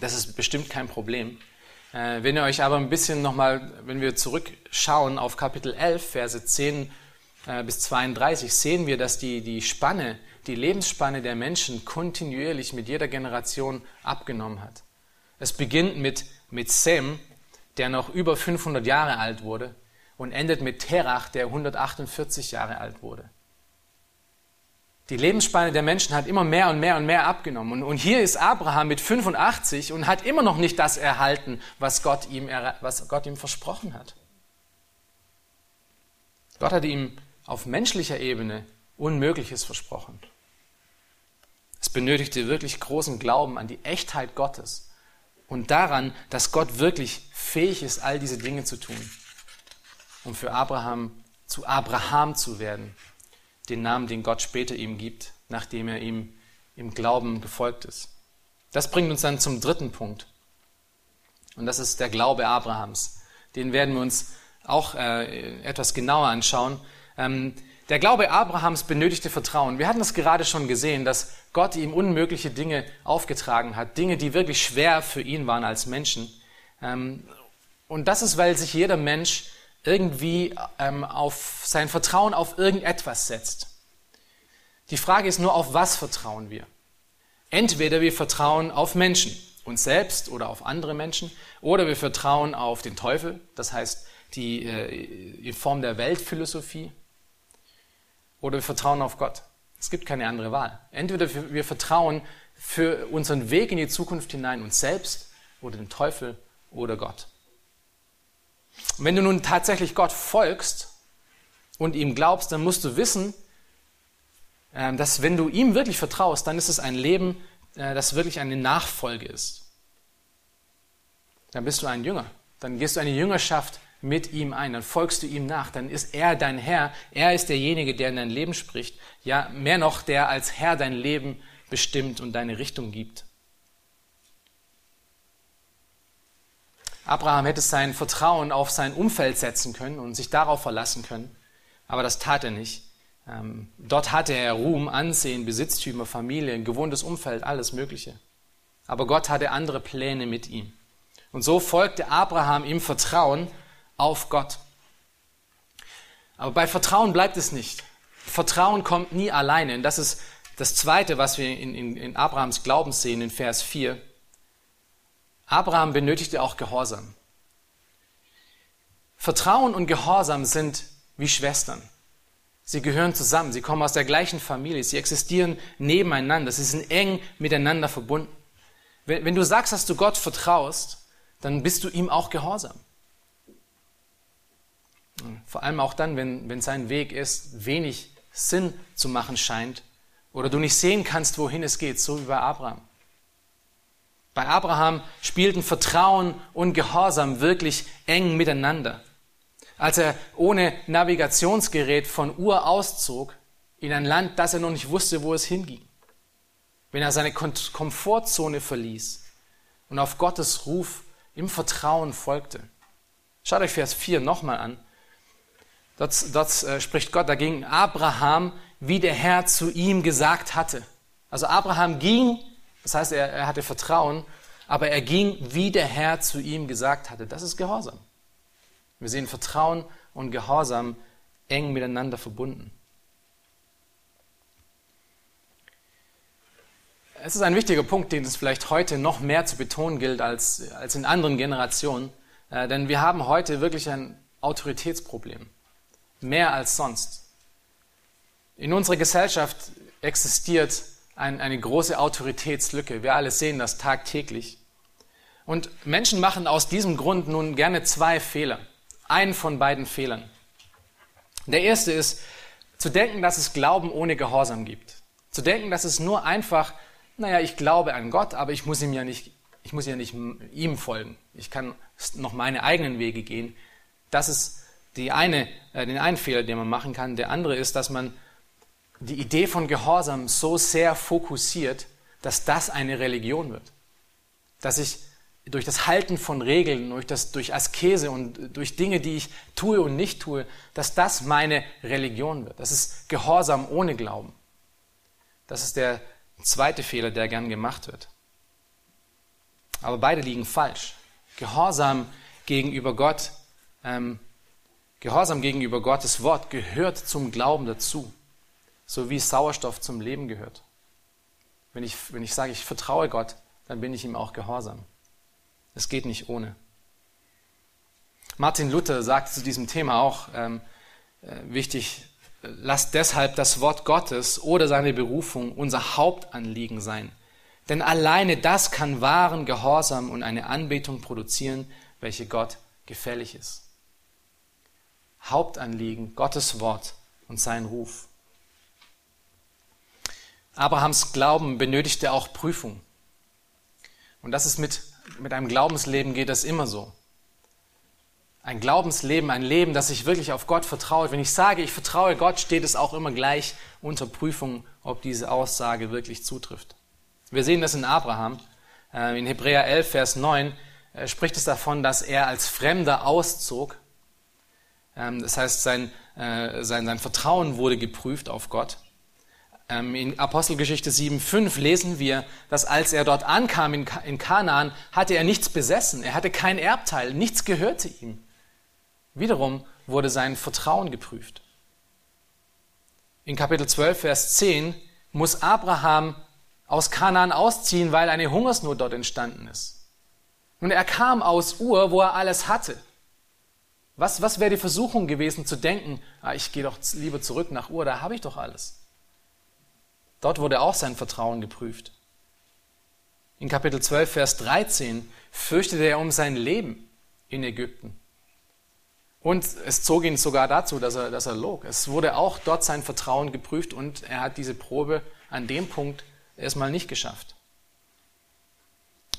das ist bestimmt kein Problem. Wenn ihr euch aber ein bisschen nochmal, wenn wir zurückschauen auf Kapitel 11, Verse 10 bis 32, sehen wir, dass die Lebensspanne der Menschen kontinuierlich mit jeder Generation abgenommen hat. Es beginnt mit Sem, der noch über 500 Jahre alt wurde, und endet mit Terach, der 148 Jahre alt wurde. Die Lebensspanne der Menschen hat immer mehr und mehr und mehr abgenommen. Und hier ist Abraham mit 85 und hat immer noch nicht das erhalten, was Gott ihm versprochen hat. Gott hat ihm auf menschlicher Ebene Unmögliches versprochen. Es benötigte wirklich großen Glauben an die Echtheit Gottes und daran, dass Gott wirklich fähig ist, all diese Dinge zu tun, um für Abraham zu werden. Den Namen, den Gott später ihm gibt, nachdem er ihm im Glauben gefolgt ist. Das bringt uns dann zum dritten Punkt. Und das ist der Glaube Abrahams. Den werden wir uns auch etwas genauer anschauen. Der Glaube Abrahams benötigte Vertrauen. Wir hatten das gerade schon gesehen, dass Gott ihm unmögliche Dinge aufgetragen hat. Dinge, die wirklich schwer für ihn waren als Menschen. Und das ist, weil sich jeder Mensch irgendwie auf sein Vertrauen auf irgendetwas setzt. Die Frage ist nur, auf was vertrauen wir? Entweder wir vertrauen auf Menschen, uns selbst oder auf andere Menschen, oder wir vertrauen auf den Teufel, das heißt die in Form der Weltphilosophie, oder wir vertrauen auf Gott. Es gibt keine andere Wahl. Entweder wir vertrauen für unseren Weg in die Zukunft hinein uns selbst oder dem Teufel oder Gott. Und wenn du nun tatsächlich Gott folgst und ihm glaubst, dann musst du wissen, dass wenn du ihm wirklich vertraust, dann ist es ein Leben, das wirklich eine Nachfolge ist. Dann bist du ein Jünger. Dann gehst du eine Jüngerschaft mit ihm ein. Dann folgst du ihm nach. Dann ist er dein Herr. Er ist derjenige, der in dein Leben spricht. Ja, mehr noch, der als Herr dein Leben bestimmt und deine Richtung gibt. Abraham hätte sein Vertrauen auf sein Umfeld setzen können und sich darauf verlassen können, aber das tat er nicht. Dort hatte er Ruhm, Ansehen, Besitztümer, Familie, ein gewohntes Umfeld, alles Mögliche. Aber Gott hatte andere Pläne mit ihm. Und so folgte Abraham im Vertrauen auf Gott. Aber bei Vertrauen bleibt es nicht. Vertrauen kommt nie alleine. Und das ist das Zweite, was wir in Abrahams Glauben sehen, in Vers 4. Abraham benötigte auch Gehorsam. Vertrauen und Gehorsam sind wie Schwestern. Sie gehören zusammen, sie kommen aus der gleichen Familie, sie existieren nebeneinander, sie sind eng miteinander verbunden. Wenn du sagst, dass du Gott vertraust, dann bist du ihm auch gehorsam. Vor allem auch dann, wenn sein Weg ist, wenig Sinn zu machen scheint oder du nicht sehen kannst, wohin es geht, so wie bei Abraham. Bei Abraham spielten Vertrauen und Gehorsam wirklich eng miteinander. Als er ohne Navigationsgerät von Ur auszog in ein Land, das er noch nicht wusste, wo es hinging. Wenn er seine Komfortzone verließ und auf Gottes Ruf im Vertrauen folgte. Schaut euch Vers 4 nochmal an. Dort spricht Gott dagegen Abraham, wie der Herr zu ihm gesagt hatte. Also Abraham ging. Das heißt, er hatte Vertrauen, aber er ging, wie der Herr zu ihm gesagt hatte. Das ist Gehorsam. Wir sehen Vertrauen und Gehorsam eng miteinander verbunden. Es ist ein wichtiger Punkt, den es vielleicht heute noch mehr zu betonen gilt als in anderen Generationen. Denn wir haben heute wirklich ein Autoritätsproblem. Mehr als sonst. In unserer Gesellschaft existiert eine große Autoritätslücke. Wir alle sehen das tagtäglich. Und Menschen machen aus diesem Grund nun gerne zwei Fehler. Einen von beiden Fehlern. Der erste ist, zu denken, dass es Glauben ohne Gehorsam gibt. Zu denken, dass es nur einfach, ich glaube an Gott, aber ich muss ja nicht ihm folgen. Ich kann noch meine eigenen Wege gehen. Das ist den einen Fehler, den man machen kann. Der andere ist, dass man die Idee von Gehorsam so sehr fokussiert, dass das eine Religion wird. Dass ich durch das Halten von Regeln, durch Askese und durch Dinge, die ich tue und nicht tue, dass das meine Religion wird. Das ist Gehorsam ohne Glauben. Das ist der zweite Fehler, der gern gemacht wird. Aber beide liegen falsch. Gehorsam gegenüber Gottes Wort gehört zum Glauben dazu. So wie Sauerstoff zum Leben gehört. Wenn ich sage, ich vertraue Gott, dann bin ich ihm auch gehorsam. Es geht nicht ohne. Martin Luther sagt zu diesem Thema auch, wichtig, lasst deshalb das Wort Gottes oder seine Berufung unser Hauptanliegen sein. Denn alleine das kann wahren Gehorsam und eine Anbetung produzieren, welche Gott gefällig ist. Hauptanliegen, Gottes Wort und sein Ruf. Abrahams Glauben benötigte auch Prüfung. Und das ist mit einem Glaubensleben geht das immer so. Ein Glaubensleben, ein Leben, das sich wirklich auf Gott vertraut. Wenn ich sage, ich vertraue Gott, steht es auch immer gleich unter Prüfung, ob diese Aussage wirklich zutrifft. Wir sehen das in Abraham. In Hebräer 11, Vers 9 spricht es davon, dass er als Fremder auszog. Das heißt, sein Vertrauen wurde geprüft auf Gott. In Apostelgeschichte 7,5 lesen wir, dass als er dort ankam in Kanaan, hatte er nichts besessen, er hatte kein Erbteil, nichts gehörte ihm. Wiederum wurde sein Vertrauen geprüft. In Kapitel 12, Vers 10 muss Abraham aus Kanaan ausziehen, weil eine Hungersnot dort entstanden ist. Und er kam aus Ur, wo er alles hatte. Was wäre die Versuchung gewesen zu denken, ich gehe doch lieber zurück nach Ur, da habe ich doch alles. Dort wurde auch sein Vertrauen geprüft. In Kapitel 12, Vers 13 fürchtete er um sein Leben in Ägypten. Und es zog ihn sogar dazu, dass er log. Es wurde auch dort sein Vertrauen geprüft und er hat diese Probe an dem Punkt erstmal nicht geschafft.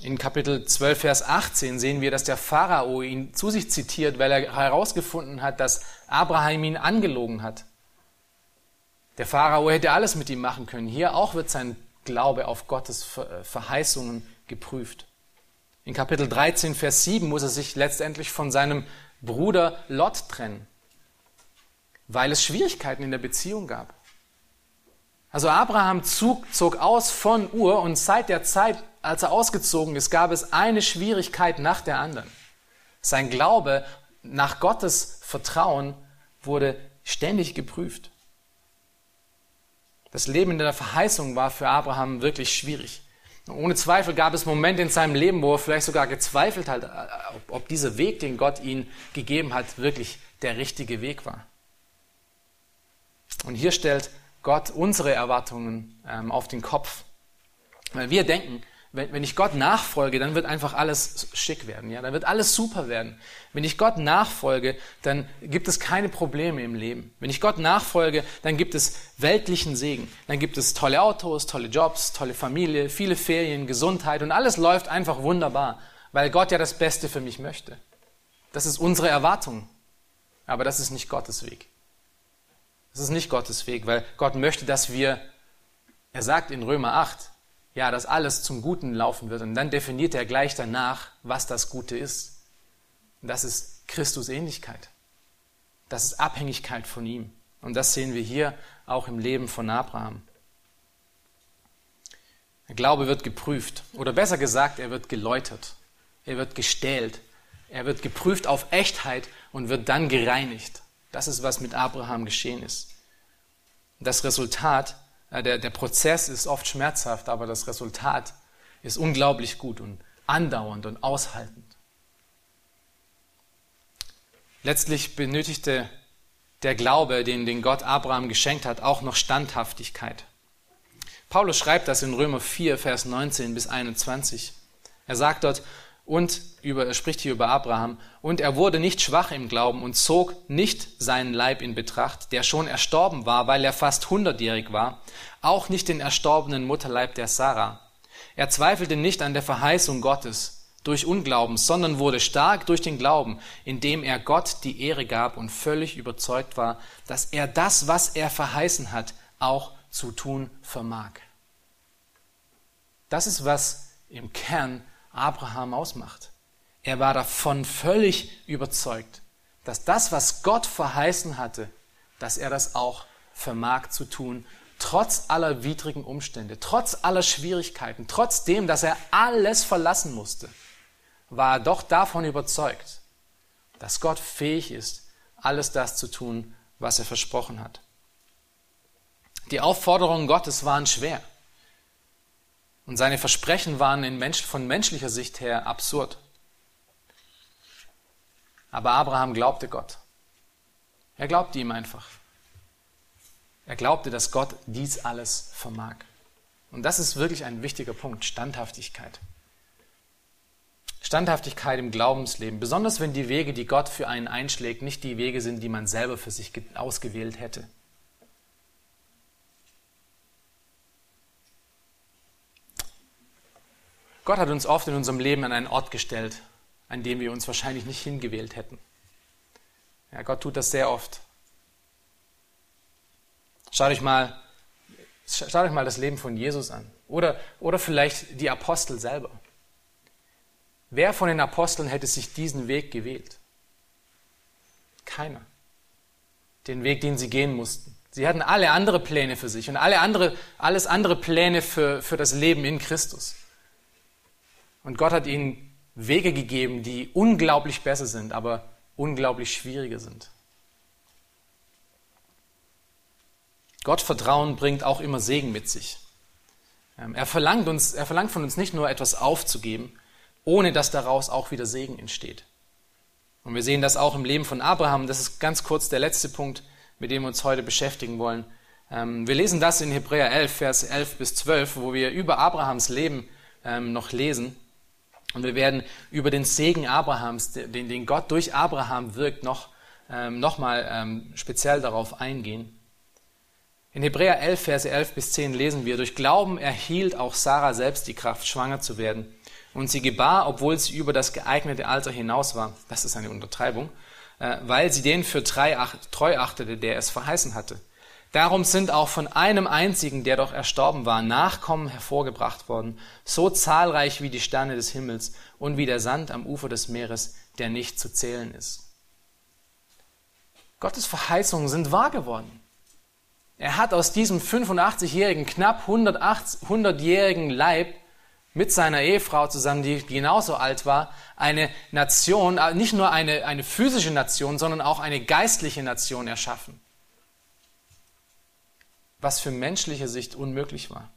In Kapitel 12, Vers 18 sehen wir, dass der Pharao ihn zu sich zitiert, weil er herausgefunden hat, dass Abraham ihn angelogen hat. Der Pharao hätte alles mit ihm machen können. Hier auch wird sein Glaube auf Gottes Verheißungen geprüft. In Kapitel 13, Vers 7 muss er sich letztendlich von seinem Bruder Lot trennen, weil es Schwierigkeiten in der Beziehung gab. Also Abraham zog aus von Ur und seit der Zeit, als er ausgezogen ist, gab es eine Schwierigkeit nach der anderen. Sein Glaube nach Gottes Vertrauen wurde ständig geprüft. Das Leben in der Verheißung war für Abraham wirklich schwierig. Ohne Zweifel gab es Momente in seinem Leben, wo er vielleicht sogar gezweifelt hat, ob dieser Weg, den Gott ihm gegeben hat, wirklich der richtige Weg war. Und hier stellt Gott unsere Erwartungen auf den Kopf. Weil wir denken, wenn ich Gott nachfolge, dann wird einfach alles schick werden, ja? Dann wird alles super werden. Wenn ich Gott nachfolge, dann gibt es keine Probleme im Leben. Wenn ich Gott nachfolge, dann gibt es weltlichen Segen. Dann gibt es tolle Autos, tolle Jobs, tolle Familie, viele Ferien, Gesundheit und alles läuft einfach wunderbar, weil Gott ja das Beste für mich möchte. Das ist unsere Erwartung, aber das ist nicht Gottes Weg. Das ist nicht Gottes Weg, weil Gott möchte, dass wir, er sagt in Römer 8, ja, dass alles zum Guten laufen wird. Und dann definiert er gleich danach, was das Gute ist. Und das ist Christus Ähnlichkeit. Das ist Abhängigkeit von ihm. Und das sehen wir hier auch im Leben von Abraham. Der Glaube wird geprüft. Oder besser gesagt, er wird geläutert. Er wird gestählt. Er wird geprüft auf Echtheit und wird dann gereinigt. Das ist, was mit Abraham geschehen ist. Das Resultat ist, der Prozess ist oft schmerzhaft, aber das Resultat ist unglaublich gut und andauernd und aushaltend. Letztlich benötigte der Glaube, den Gott Abraham geschenkt hat, auch noch Standhaftigkeit. Paulus schreibt das in Römer 4, Vers 19 bis 21. Er sagt dort, er spricht hier über Abraham, und er wurde nicht schwach im Glauben und zog nicht seinen Leib in Betracht, der schon erstorben war, weil er fast 100-jährig war, auch nicht den erstorbenen Mutterleib der Sarah. Er zweifelte nicht an der Verheißung Gottes durch Unglauben, sondern wurde stark durch den Glauben, indem er Gott die Ehre gab und völlig überzeugt war, dass er das, was er verheißen hat, auch zu tun vermag. Das ist, was im Kern Abraham ausmacht. Er war davon völlig überzeugt, dass das, was Gott verheißen hatte, dass er das auch vermag zu tun, trotz aller widrigen Umstände, trotz aller Schwierigkeiten, trotzdem, dass er alles verlassen musste, war er doch davon überzeugt, dass Gott fähig ist, alles das zu tun, was er versprochen hat. Die Aufforderungen Gottes waren schwer. Und seine Versprechen waren von menschlicher Sicht her absurd. Aber Abraham glaubte Gott. Er glaubte ihm einfach. Er glaubte, dass Gott dies alles vermag. Und das ist wirklich ein wichtiger Punkt, Standhaftigkeit. Standhaftigkeit im Glaubensleben, besonders wenn die Wege, die Gott für einen einschlägt, nicht die Wege sind, die man selber für sich ausgewählt hätte. Gott hat uns oft in unserem Leben an einen Ort gestellt, an dem wir uns wahrscheinlich nicht hingewählt hätten. Ja, Gott tut das sehr oft. Schaut euch mal das Leben von Jesus an. Oder vielleicht die Apostel selber. Wer von den Aposteln hätte sich diesen Weg gewählt? Keiner. Den Weg, den sie gehen mussten. Sie hatten alle andere Pläne für sich und alles andere Pläne für das Leben in Christus. Und Gott hat ihnen Wege gegeben, die unglaublich besser sind, aber unglaublich schwieriger sind. Gottvertrauen bringt auch immer Segen mit sich. Er verlangt von uns nicht nur etwas aufzugeben, ohne dass daraus auch wieder Segen entsteht. Und wir sehen das auch im Leben von Abraham. Das ist ganz kurz der letzte Punkt, mit dem wir uns heute beschäftigen wollen. Wir lesen das in Hebräer 11, Vers 11 bis 12, wo wir über Abrahams Leben noch lesen. Und wir werden über den Segen Abrahams, den Gott durch Abraham wirkt, noch mal speziell darauf eingehen. In Hebräer 11, Verse 11 bis 10 lesen wir, durch Glauben erhielt auch Sarah selbst die Kraft, schwanger zu werden. Und sie gebar, obwohl sie über das geeignete Alter hinaus war. Das ist eine Untertreibung. Weil sie den für treu achtete, der es verheißen hatte. Darum sind auch von einem einzigen, der doch erstorben war, Nachkommen hervorgebracht worden, so zahlreich wie die Sterne des Himmels und wie der Sand am Ufer des Meeres, der nicht zu zählen ist. Gottes Verheißungen sind wahr geworden. Er hat aus diesem 85-jährigen, knapp 100-jährigen Leib mit seiner Ehefrau zusammen, die genauso alt war, eine Nation, nicht nur eine physische Nation, sondern auch eine geistliche Nation erschaffen. Was für menschliche Sicht unmöglich war.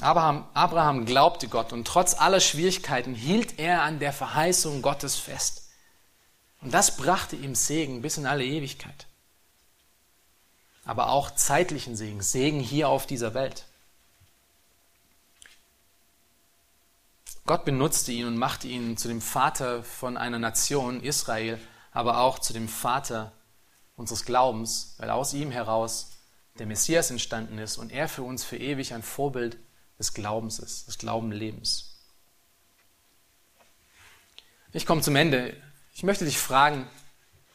Abraham glaubte Gott und trotz aller Schwierigkeiten hielt er an der Verheißung Gottes fest. Und das brachte ihm Segen bis in alle Ewigkeit. Aber auch zeitlichen Segen, Segen hier auf dieser Welt. Gott benutzte ihn und machte ihn zu dem Vater von einer Nation, Israel, aber auch zu dem Vater unseres Glaubens, weil aus ihm heraus der Messias entstanden ist und er für uns für ewig ein Vorbild des Glaubens ist, des Glaubenlebens. Ich komme zum Ende. Ich möchte dich fragen,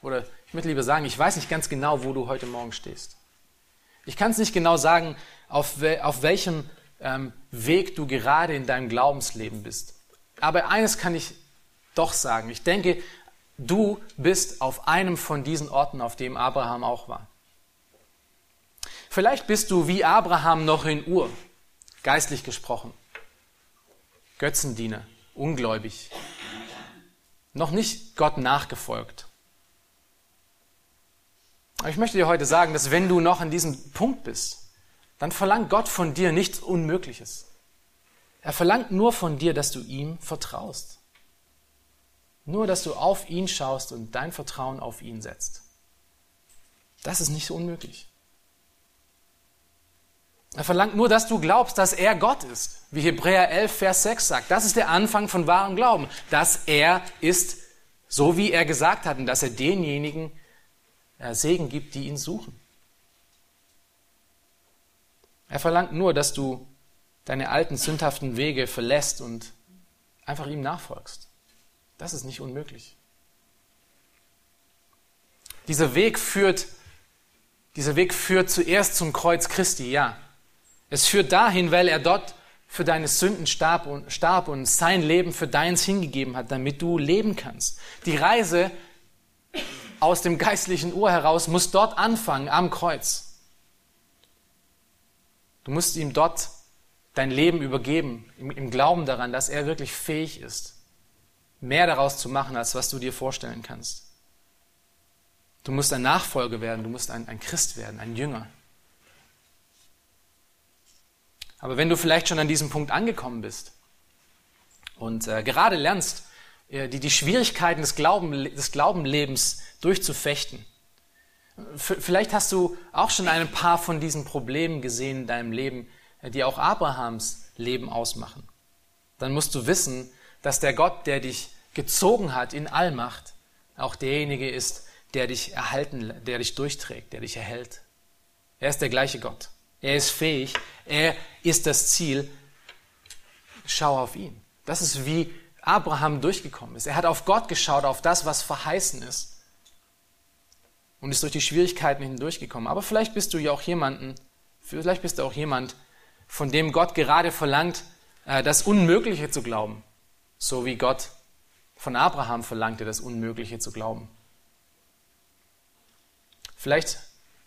oder ich möchte lieber sagen, ich weiß nicht ganz genau, wo du heute Morgen stehst. Ich kann es nicht genau sagen, auf welchem Weg du gerade in deinem Glaubensleben bist. Aber eines kann ich doch sagen. Ich denke, du bist auf einem von diesen Orten, auf dem Abraham auch war. Vielleicht bist du wie Abraham noch in Ur, geistlich gesprochen, Götzendiener, ungläubig, noch nicht Gott nachgefolgt. Aber ich möchte dir heute sagen, dass wenn du noch an diesem Punkt bist, dann verlangt Gott von dir nichts Unmögliches. Er verlangt nur von dir, dass du ihm vertraust. Nur, dass du auf ihn schaust und dein Vertrauen auf ihn setzt. Das ist nicht so unmöglich. Er verlangt nur, dass du glaubst, dass er Gott ist. Wie Hebräer 11, Vers 6 sagt. Das ist der Anfang von wahrem Glauben. Dass er ist, so wie er gesagt hat, und dass er denjenigen Segen gibt, die ihn suchen. Er verlangt nur, dass du deine alten, sündhaften Wege verlässt und einfach ihm nachfolgst. Das ist nicht unmöglich. Dieser Weg führt zuerst zum Kreuz Christi, ja. Es führt dahin, weil er dort für deine Sünden starb und sein Leben für deins hingegeben hat, damit du leben kannst. Die Reise aus dem geistlichen Ur heraus muss dort anfangen, am Kreuz. Du musst ihm dort dein Leben übergeben, im Glauben daran, dass er wirklich fähig ist, mehr daraus zu machen, als was du dir vorstellen kannst. Du musst ein Nachfolger werden, du musst ein Christ werden, ein Jünger. Aber wenn du vielleicht schon an diesem Punkt angekommen bist und gerade lernst, die Schwierigkeiten des Glaubenlebens durchzufechten. Vielleicht hast du auch schon ein paar von diesen Problemen gesehen in deinem Leben, die auch Abrahams Leben ausmachen. Dann musst du wissen, dass der Gott, der dich gezogen hat in Allmacht, auch derjenige ist, der dich durchträgt, der dich erhält. Er ist der gleiche Gott. Er ist fähig. Er ist das Ziel. Schau auf ihn. Das ist, wie Abraham durchgekommen ist. Er hat auf Gott geschaut, auf das, was verheißen ist. Und ist durch die Schwierigkeiten hindurchgekommen. Aber vielleicht bist du ja auch jemand, von dem Gott gerade verlangt, das Unmögliche zu glauben. So wie Gott von Abraham verlangte, das Unmögliche zu glauben. Vielleicht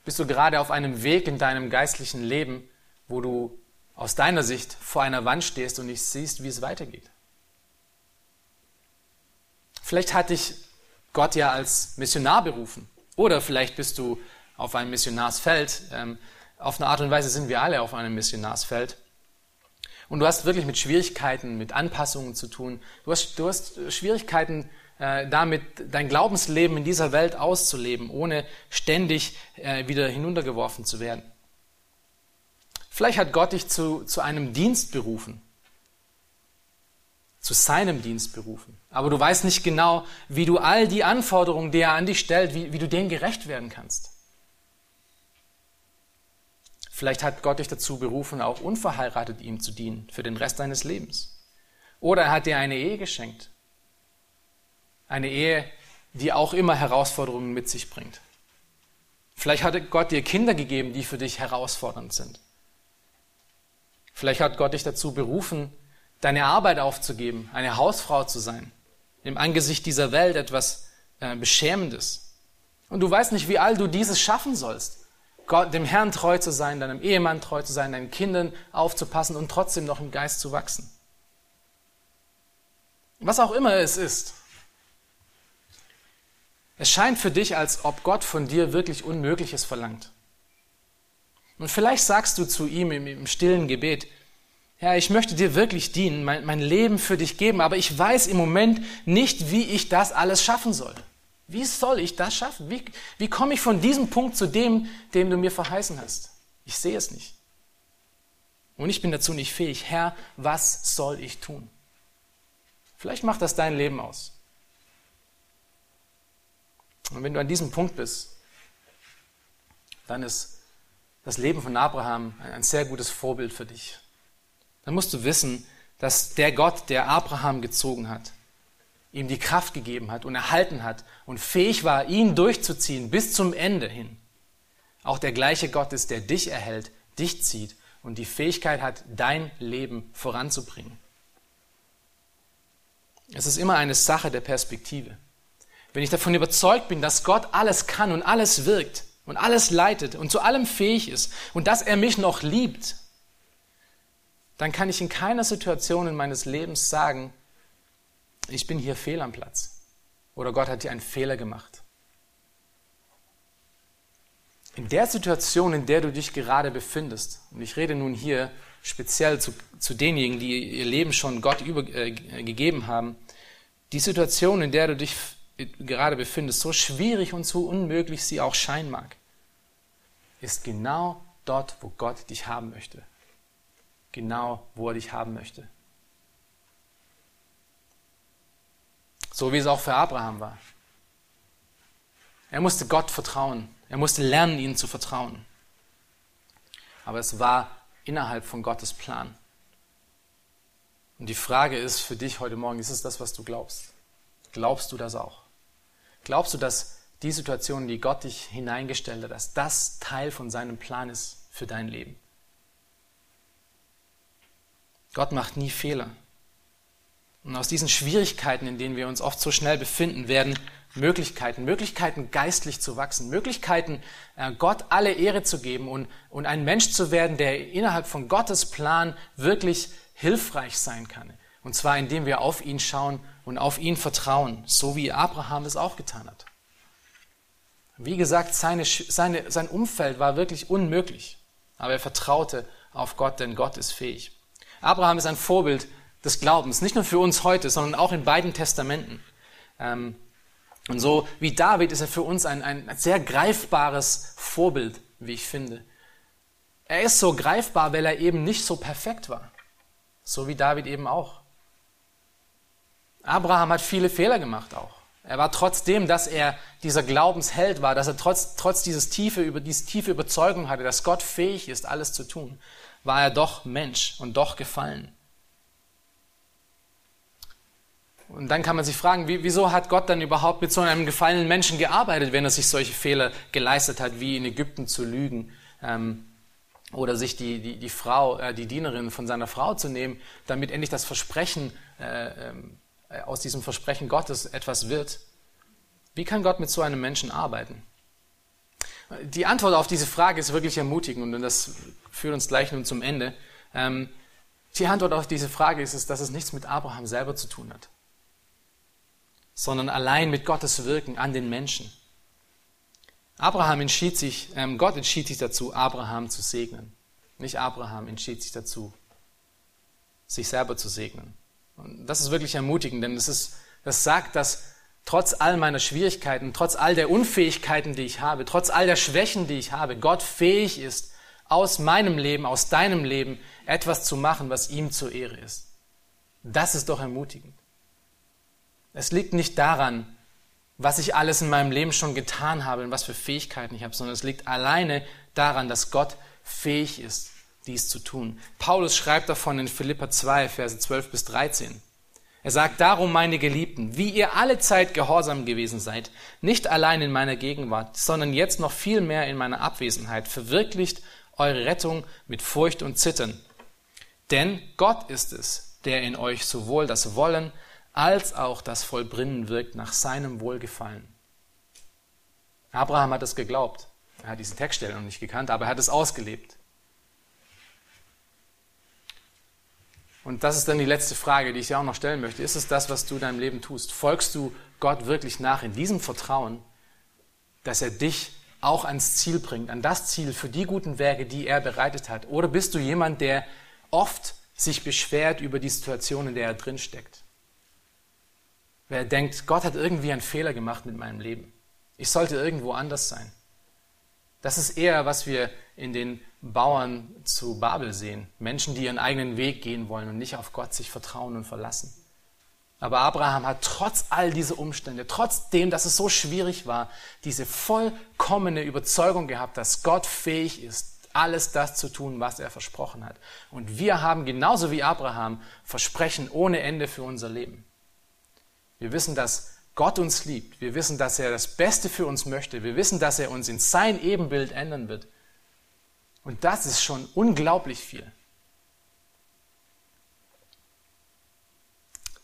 bist du gerade auf einem Weg in deinem geistlichen Leben, wo du aus deiner Sicht vor einer Wand stehst und nicht siehst, wie es weitergeht. Vielleicht hat dich Gott ja als Missionar berufen. Oder vielleicht bist du auf einem Missionarsfeld. Auf eine Art und Weise sind wir alle auf einem Missionarsfeld. Und du hast wirklich mit Schwierigkeiten, mit Anpassungen zu tun. Du hast Schwierigkeiten damit, dein Glaubensleben in dieser Welt auszuleben, ohne ständig wieder hinuntergeworfen zu werden. Vielleicht hat Gott dich zu einem Dienst berufen. Zu seinem Dienst berufen. Aber du weißt nicht genau, wie du all die Anforderungen, die er an dich stellt, wie du denen gerecht werden kannst. Vielleicht hat Gott dich dazu berufen, auch unverheiratet ihm zu dienen, für den Rest deines Lebens. Oder er hat dir eine Ehe geschenkt. Eine Ehe, die auch immer Herausforderungen mit sich bringt. Vielleicht hat Gott dir Kinder gegeben, die für dich herausfordernd sind. Vielleicht hat Gott dich dazu berufen, deine Arbeit aufzugeben, eine Hausfrau zu sein, im Angesicht dieser Welt etwas Beschämendes. Und du weißt nicht, wie all du dieses schaffen sollst, Gott, dem Herrn treu zu sein, deinem Ehemann treu zu sein, deinen Kindern aufzupassen und trotzdem noch im Geist zu wachsen. Was auch immer es ist, es scheint für dich, als ob Gott von dir wirklich Unmögliches verlangt. Und vielleicht sagst du zu ihm im stillen Gebet, ja, ich möchte dir wirklich dienen, mein Leben für dich geben, aber ich weiß im Moment nicht, wie ich das alles schaffen soll. Wie soll ich das schaffen? Wie komme ich von diesem Punkt zu dem du mir verheißen hast? Ich sehe es nicht. Und ich bin dazu nicht fähig. Herr, was soll ich tun? Vielleicht macht das dein Leben aus. Und wenn du an diesem Punkt bist, dann ist das Leben von Abraham ein sehr gutes Vorbild für dich. Dann musst du wissen, dass der Gott, der Abraham gezogen hat, ihm die Kraft gegeben hat und erhalten hat und fähig war, ihn durchzuziehen bis zum Ende hin, auch der gleiche Gott ist, der dich erhält, dich zieht und die Fähigkeit hat, dein Leben voranzubringen. Es ist immer eine Sache der Perspektive. Wenn ich davon überzeugt bin, dass Gott alles kann und alles wirkt und alles leitet und zu allem fähig ist und dass er mich noch liebt, dann kann ich in keiner Situation in meines Lebens sagen, ich bin hier fehl am Platz oder Gott hat hier einen Fehler gemacht. In der Situation, in der du dich gerade befindest, und ich rede nun hier speziell zu denjenigen, die ihr Leben schon Gott gegeben haben, die Situation, in der du dich gerade befindest, so schwierig und so unmöglich sie auch scheinen mag, ist genau dort, wo Gott dich haben möchte. Genau, wo er dich haben möchte. So wie es auch für Abraham war. Er musste Gott vertrauen. Er musste lernen, ihm zu vertrauen. Aber es war innerhalb von Gottes Plan. Und die Frage ist für dich heute Morgen, ist es das, was du glaubst? Glaubst du das auch? Glaubst du, dass die Situation, in die Gott dich hineingestellt hat, dass das Teil von seinem Plan ist für dein Leben? Gott macht nie Fehler. Und aus diesen Schwierigkeiten, in denen wir uns oft so schnell befinden, werden Möglichkeiten geistlich zu wachsen, Möglichkeiten, Gott alle Ehre zu geben und ein Mensch zu werden, der innerhalb von Gottes Plan wirklich hilfreich sein kann. Und zwar, indem wir auf ihn schauen und auf ihn vertrauen, so wie Abraham es auch getan hat. Wie gesagt, sein Umfeld war wirklich unmöglich, aber er vertraute auf Gott, denn Gott ist fähig. Abraham ist ein Vorbild des Glaubens, nicht nur für uns heute, sondern auch in beiden Testamenten. Und so wie David ist er für uns ein sehr greifbares Vorbild, wie ich finde. Er ist so greifbar, weil er eben nicht so perfekt war, so wie David eben auch. Abraham hat viele Fehler gemacht auch. Er war trotzdem, dass er dieser Glaubensheld war, dass er trotz diese tiefe Überzeugung hatte, dass Gott fähig ist, alles zu tun, war er doch Mensch und doch gefallen. Und dann kann man sich fragen, wieso hat Gott dann überhaupt mit so einem gefallenen Menschen gearbeitet, wenn er sich solche Fehler geleistet hat, wie in Ägypten zu lügen oder sich die Dienerin von seiner Frau zu nehmen, damit endlich das Versprechen aus diesem Versprechen Gottes etwas wird. Wie kann Gott mit so einem Menschen arbeiten? Die Antwort auf diese Frage ist wirklich ermutigend und das führt uns gleich nun zum Ende. Die Antwort auf diese Frage ist, dass es nichts mit Abraham selber zu tun hat, sondern allein mit Gottes Wirken an den Menschen. Gott entschied sich dazu, Abraham zu segnen. Nicht Abraham entschied sich dazu, sich selber zu segnen. Und das ist wirklich ermutigend, denn das sagt, dass trotz all meiner Schwierigkeiten, trotz all der Unfähigkeiten, die ich habe, trotz all der Schwächen, die ich habe, Gott fähig ist, aus meinem Leben, aus deinem Leben etwas zu machen, was ihm zur Ehre ist. Das ist doch ermutigend. Es liegt nicht daran, was ich alles in meinem Leben schon getan habe und was für Fähigkeiten ich habe, sondern es liegt alleine daran, dass Gott fähig ist, dies zu tun. Paulus schreibt davon in Philipper 2, Verse 12 bis 13. Er sagt, darum, meine Geliebten, wie ihr alle Zeit gehorsam gewesen seid, nicht allein in meiner Gegenwart, sondern jetzt noch viel mehr in meiner Abwesenheit, verwirklicht eure Rettung mit Furcht und Zittern. Denn Gott ist es, der in euch sowohl das Wollen als auch das Vollbringen wirkt nach seinem Wohlgefallen. Abraham hat es geglaubt. Er hat diesen Textstelle noch nicht gekannt, aber er hat es ausgelebt. Und das ist dann die letzte Frage, die ich dir auch noch stellen möchte. Ist es das, was du in deinem Leben tust? Folgst du Gott wirklich nach in diesem Vertrauen, dass er dich auch ans Ziel bringt, an das Ziel für die guten Werke, die er bereitet hat? Oder bist du jemand, der oft sich beschwert über die Situation, in der er drinsteckt? Wer denkt, Gott hat irgendwie einen Fehler gemacht mit meinem Leben. Ich sollte irgendwo anders sein. Das ist eher, was wir in den Bauern zu Babel sehen. Menschen, die ihren eigenen Weg gehen wollen und nicht auf Gott sich vertrauen und verlassen. Aber Abraham hat trotz all dieser Umstände, trotzdem, dass es so schwierig war, diese vollkommene Überzeugung gehabt, dass Gott fähig ist, alles das zu tun, was er versprochen hat. Und wir haben genauso wie Abraham Versprechen ohne Ende für unser Leben. Wir wissen, dass Gott uns liebt. Wir wissen, dass er das Beste für uns möchte. Wir wissen, dass er uns in sein Ebenbild ändern wird. Und das ist schon unglaublich viel.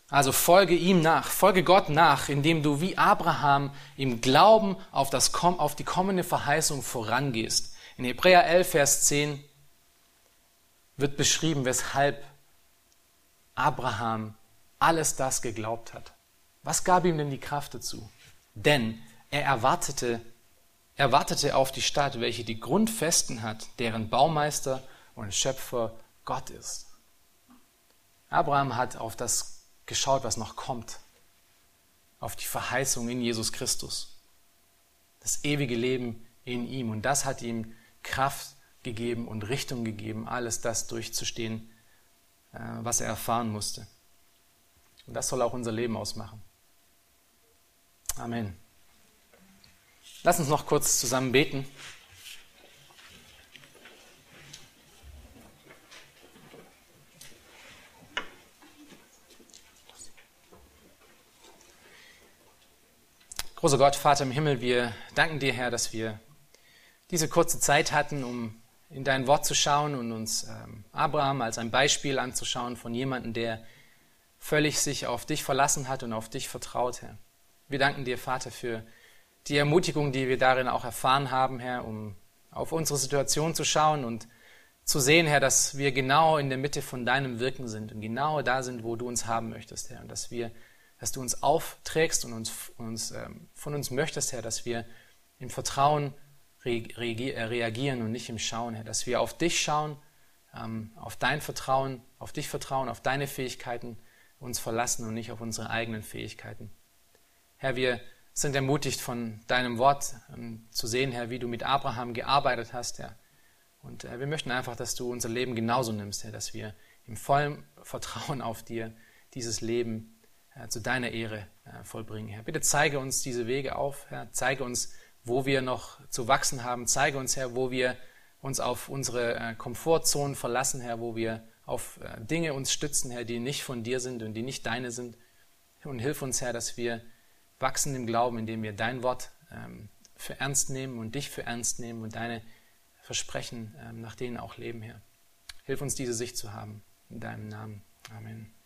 Also folge ihm nach, folge Gott nach, indem du wie Abraham im Glauben auf die kommende Verheißung vorangehst. In Hebräer 11, Vers 10 wird beschrieben, weshalb Abraham alles das geglaubt hat. Was gab ihm denn die Kraft dazu? Denn er wartete auf die Stadt, welche die Grundfesten hat, deren Baumeister und Schöpfer Gott ist. Abraham hat auf das geschaut, was noch kommt, auf die Verheißung in Jesus Christus, das ewige Leben in ihm. Und das hat ihm Kraft gegeben und Richtung gegeben, alles das durchzustehen, was er erfahren musste. Und das soll auch unser Leben ausmachen. Amen. Lass uns noch kurz zusammen beten. Großer Gott, Vater im Himmel, wir danken dir, Herr, dass wir diese kurze Zeit hatten, um in dein Wort zu schauen und uns Abraham als ein Beispiel anzuschauen von jemandem, der völlig sich auf dich verlassen hat und auf dich vertraut, Herr. Wir danken dir, Vater, für die Ermutigung, die wir darin auch erfahren haben, Herr, um auf unsere Situation zu schauen und zu sehen, Herr, dass wir genau in der Mitte von deinem Wirken sind und genau da sind, wo du uns haben möchtest, Herr. Und dass du uns aufträgst und von uns möchtest, Herr, dass wir im Vertrauen reagieren und nicht im Schauen, Herr. Dass wir auf dich schauen, auf dein Vertrauen, auf dich vertrauen, auf deine Fähigkeiten uns verlassen und nicht auf unsere eigenen Fähigkeiten. Herr, wir sind ermutigt von deinem Wort zu sehen, Herr, wie du mit Abraham gearbeitet hast, Herr. Und wir möchten einfach, dass du unser Leben genauso nimmst, Herr, dass wir im vollen Vertrauen auf dir dieses Leben zu deiner Ehre vollbringen, Herr. Bitte zeige uns diese Wege auf, Herr. Zeige uns, wo wir noch zu wachsen haben. Zeige uns, Herr, wo wir uns auf unsere Komfortzonen verlassen, Herr, wo wir auf Dinge uns stützen, Herr, die nicht von dir sind und die nicht deine sind. Und hilf uns, Herr, dass wir wachsen im Glauben, indem wir dein Wort für ernst nehmen und dich für ernst nehmen und deine Versprechen, nach denen auch leben, Herr. Hilf uns, diese Sicht zu haben. In deinem Namen. Amen.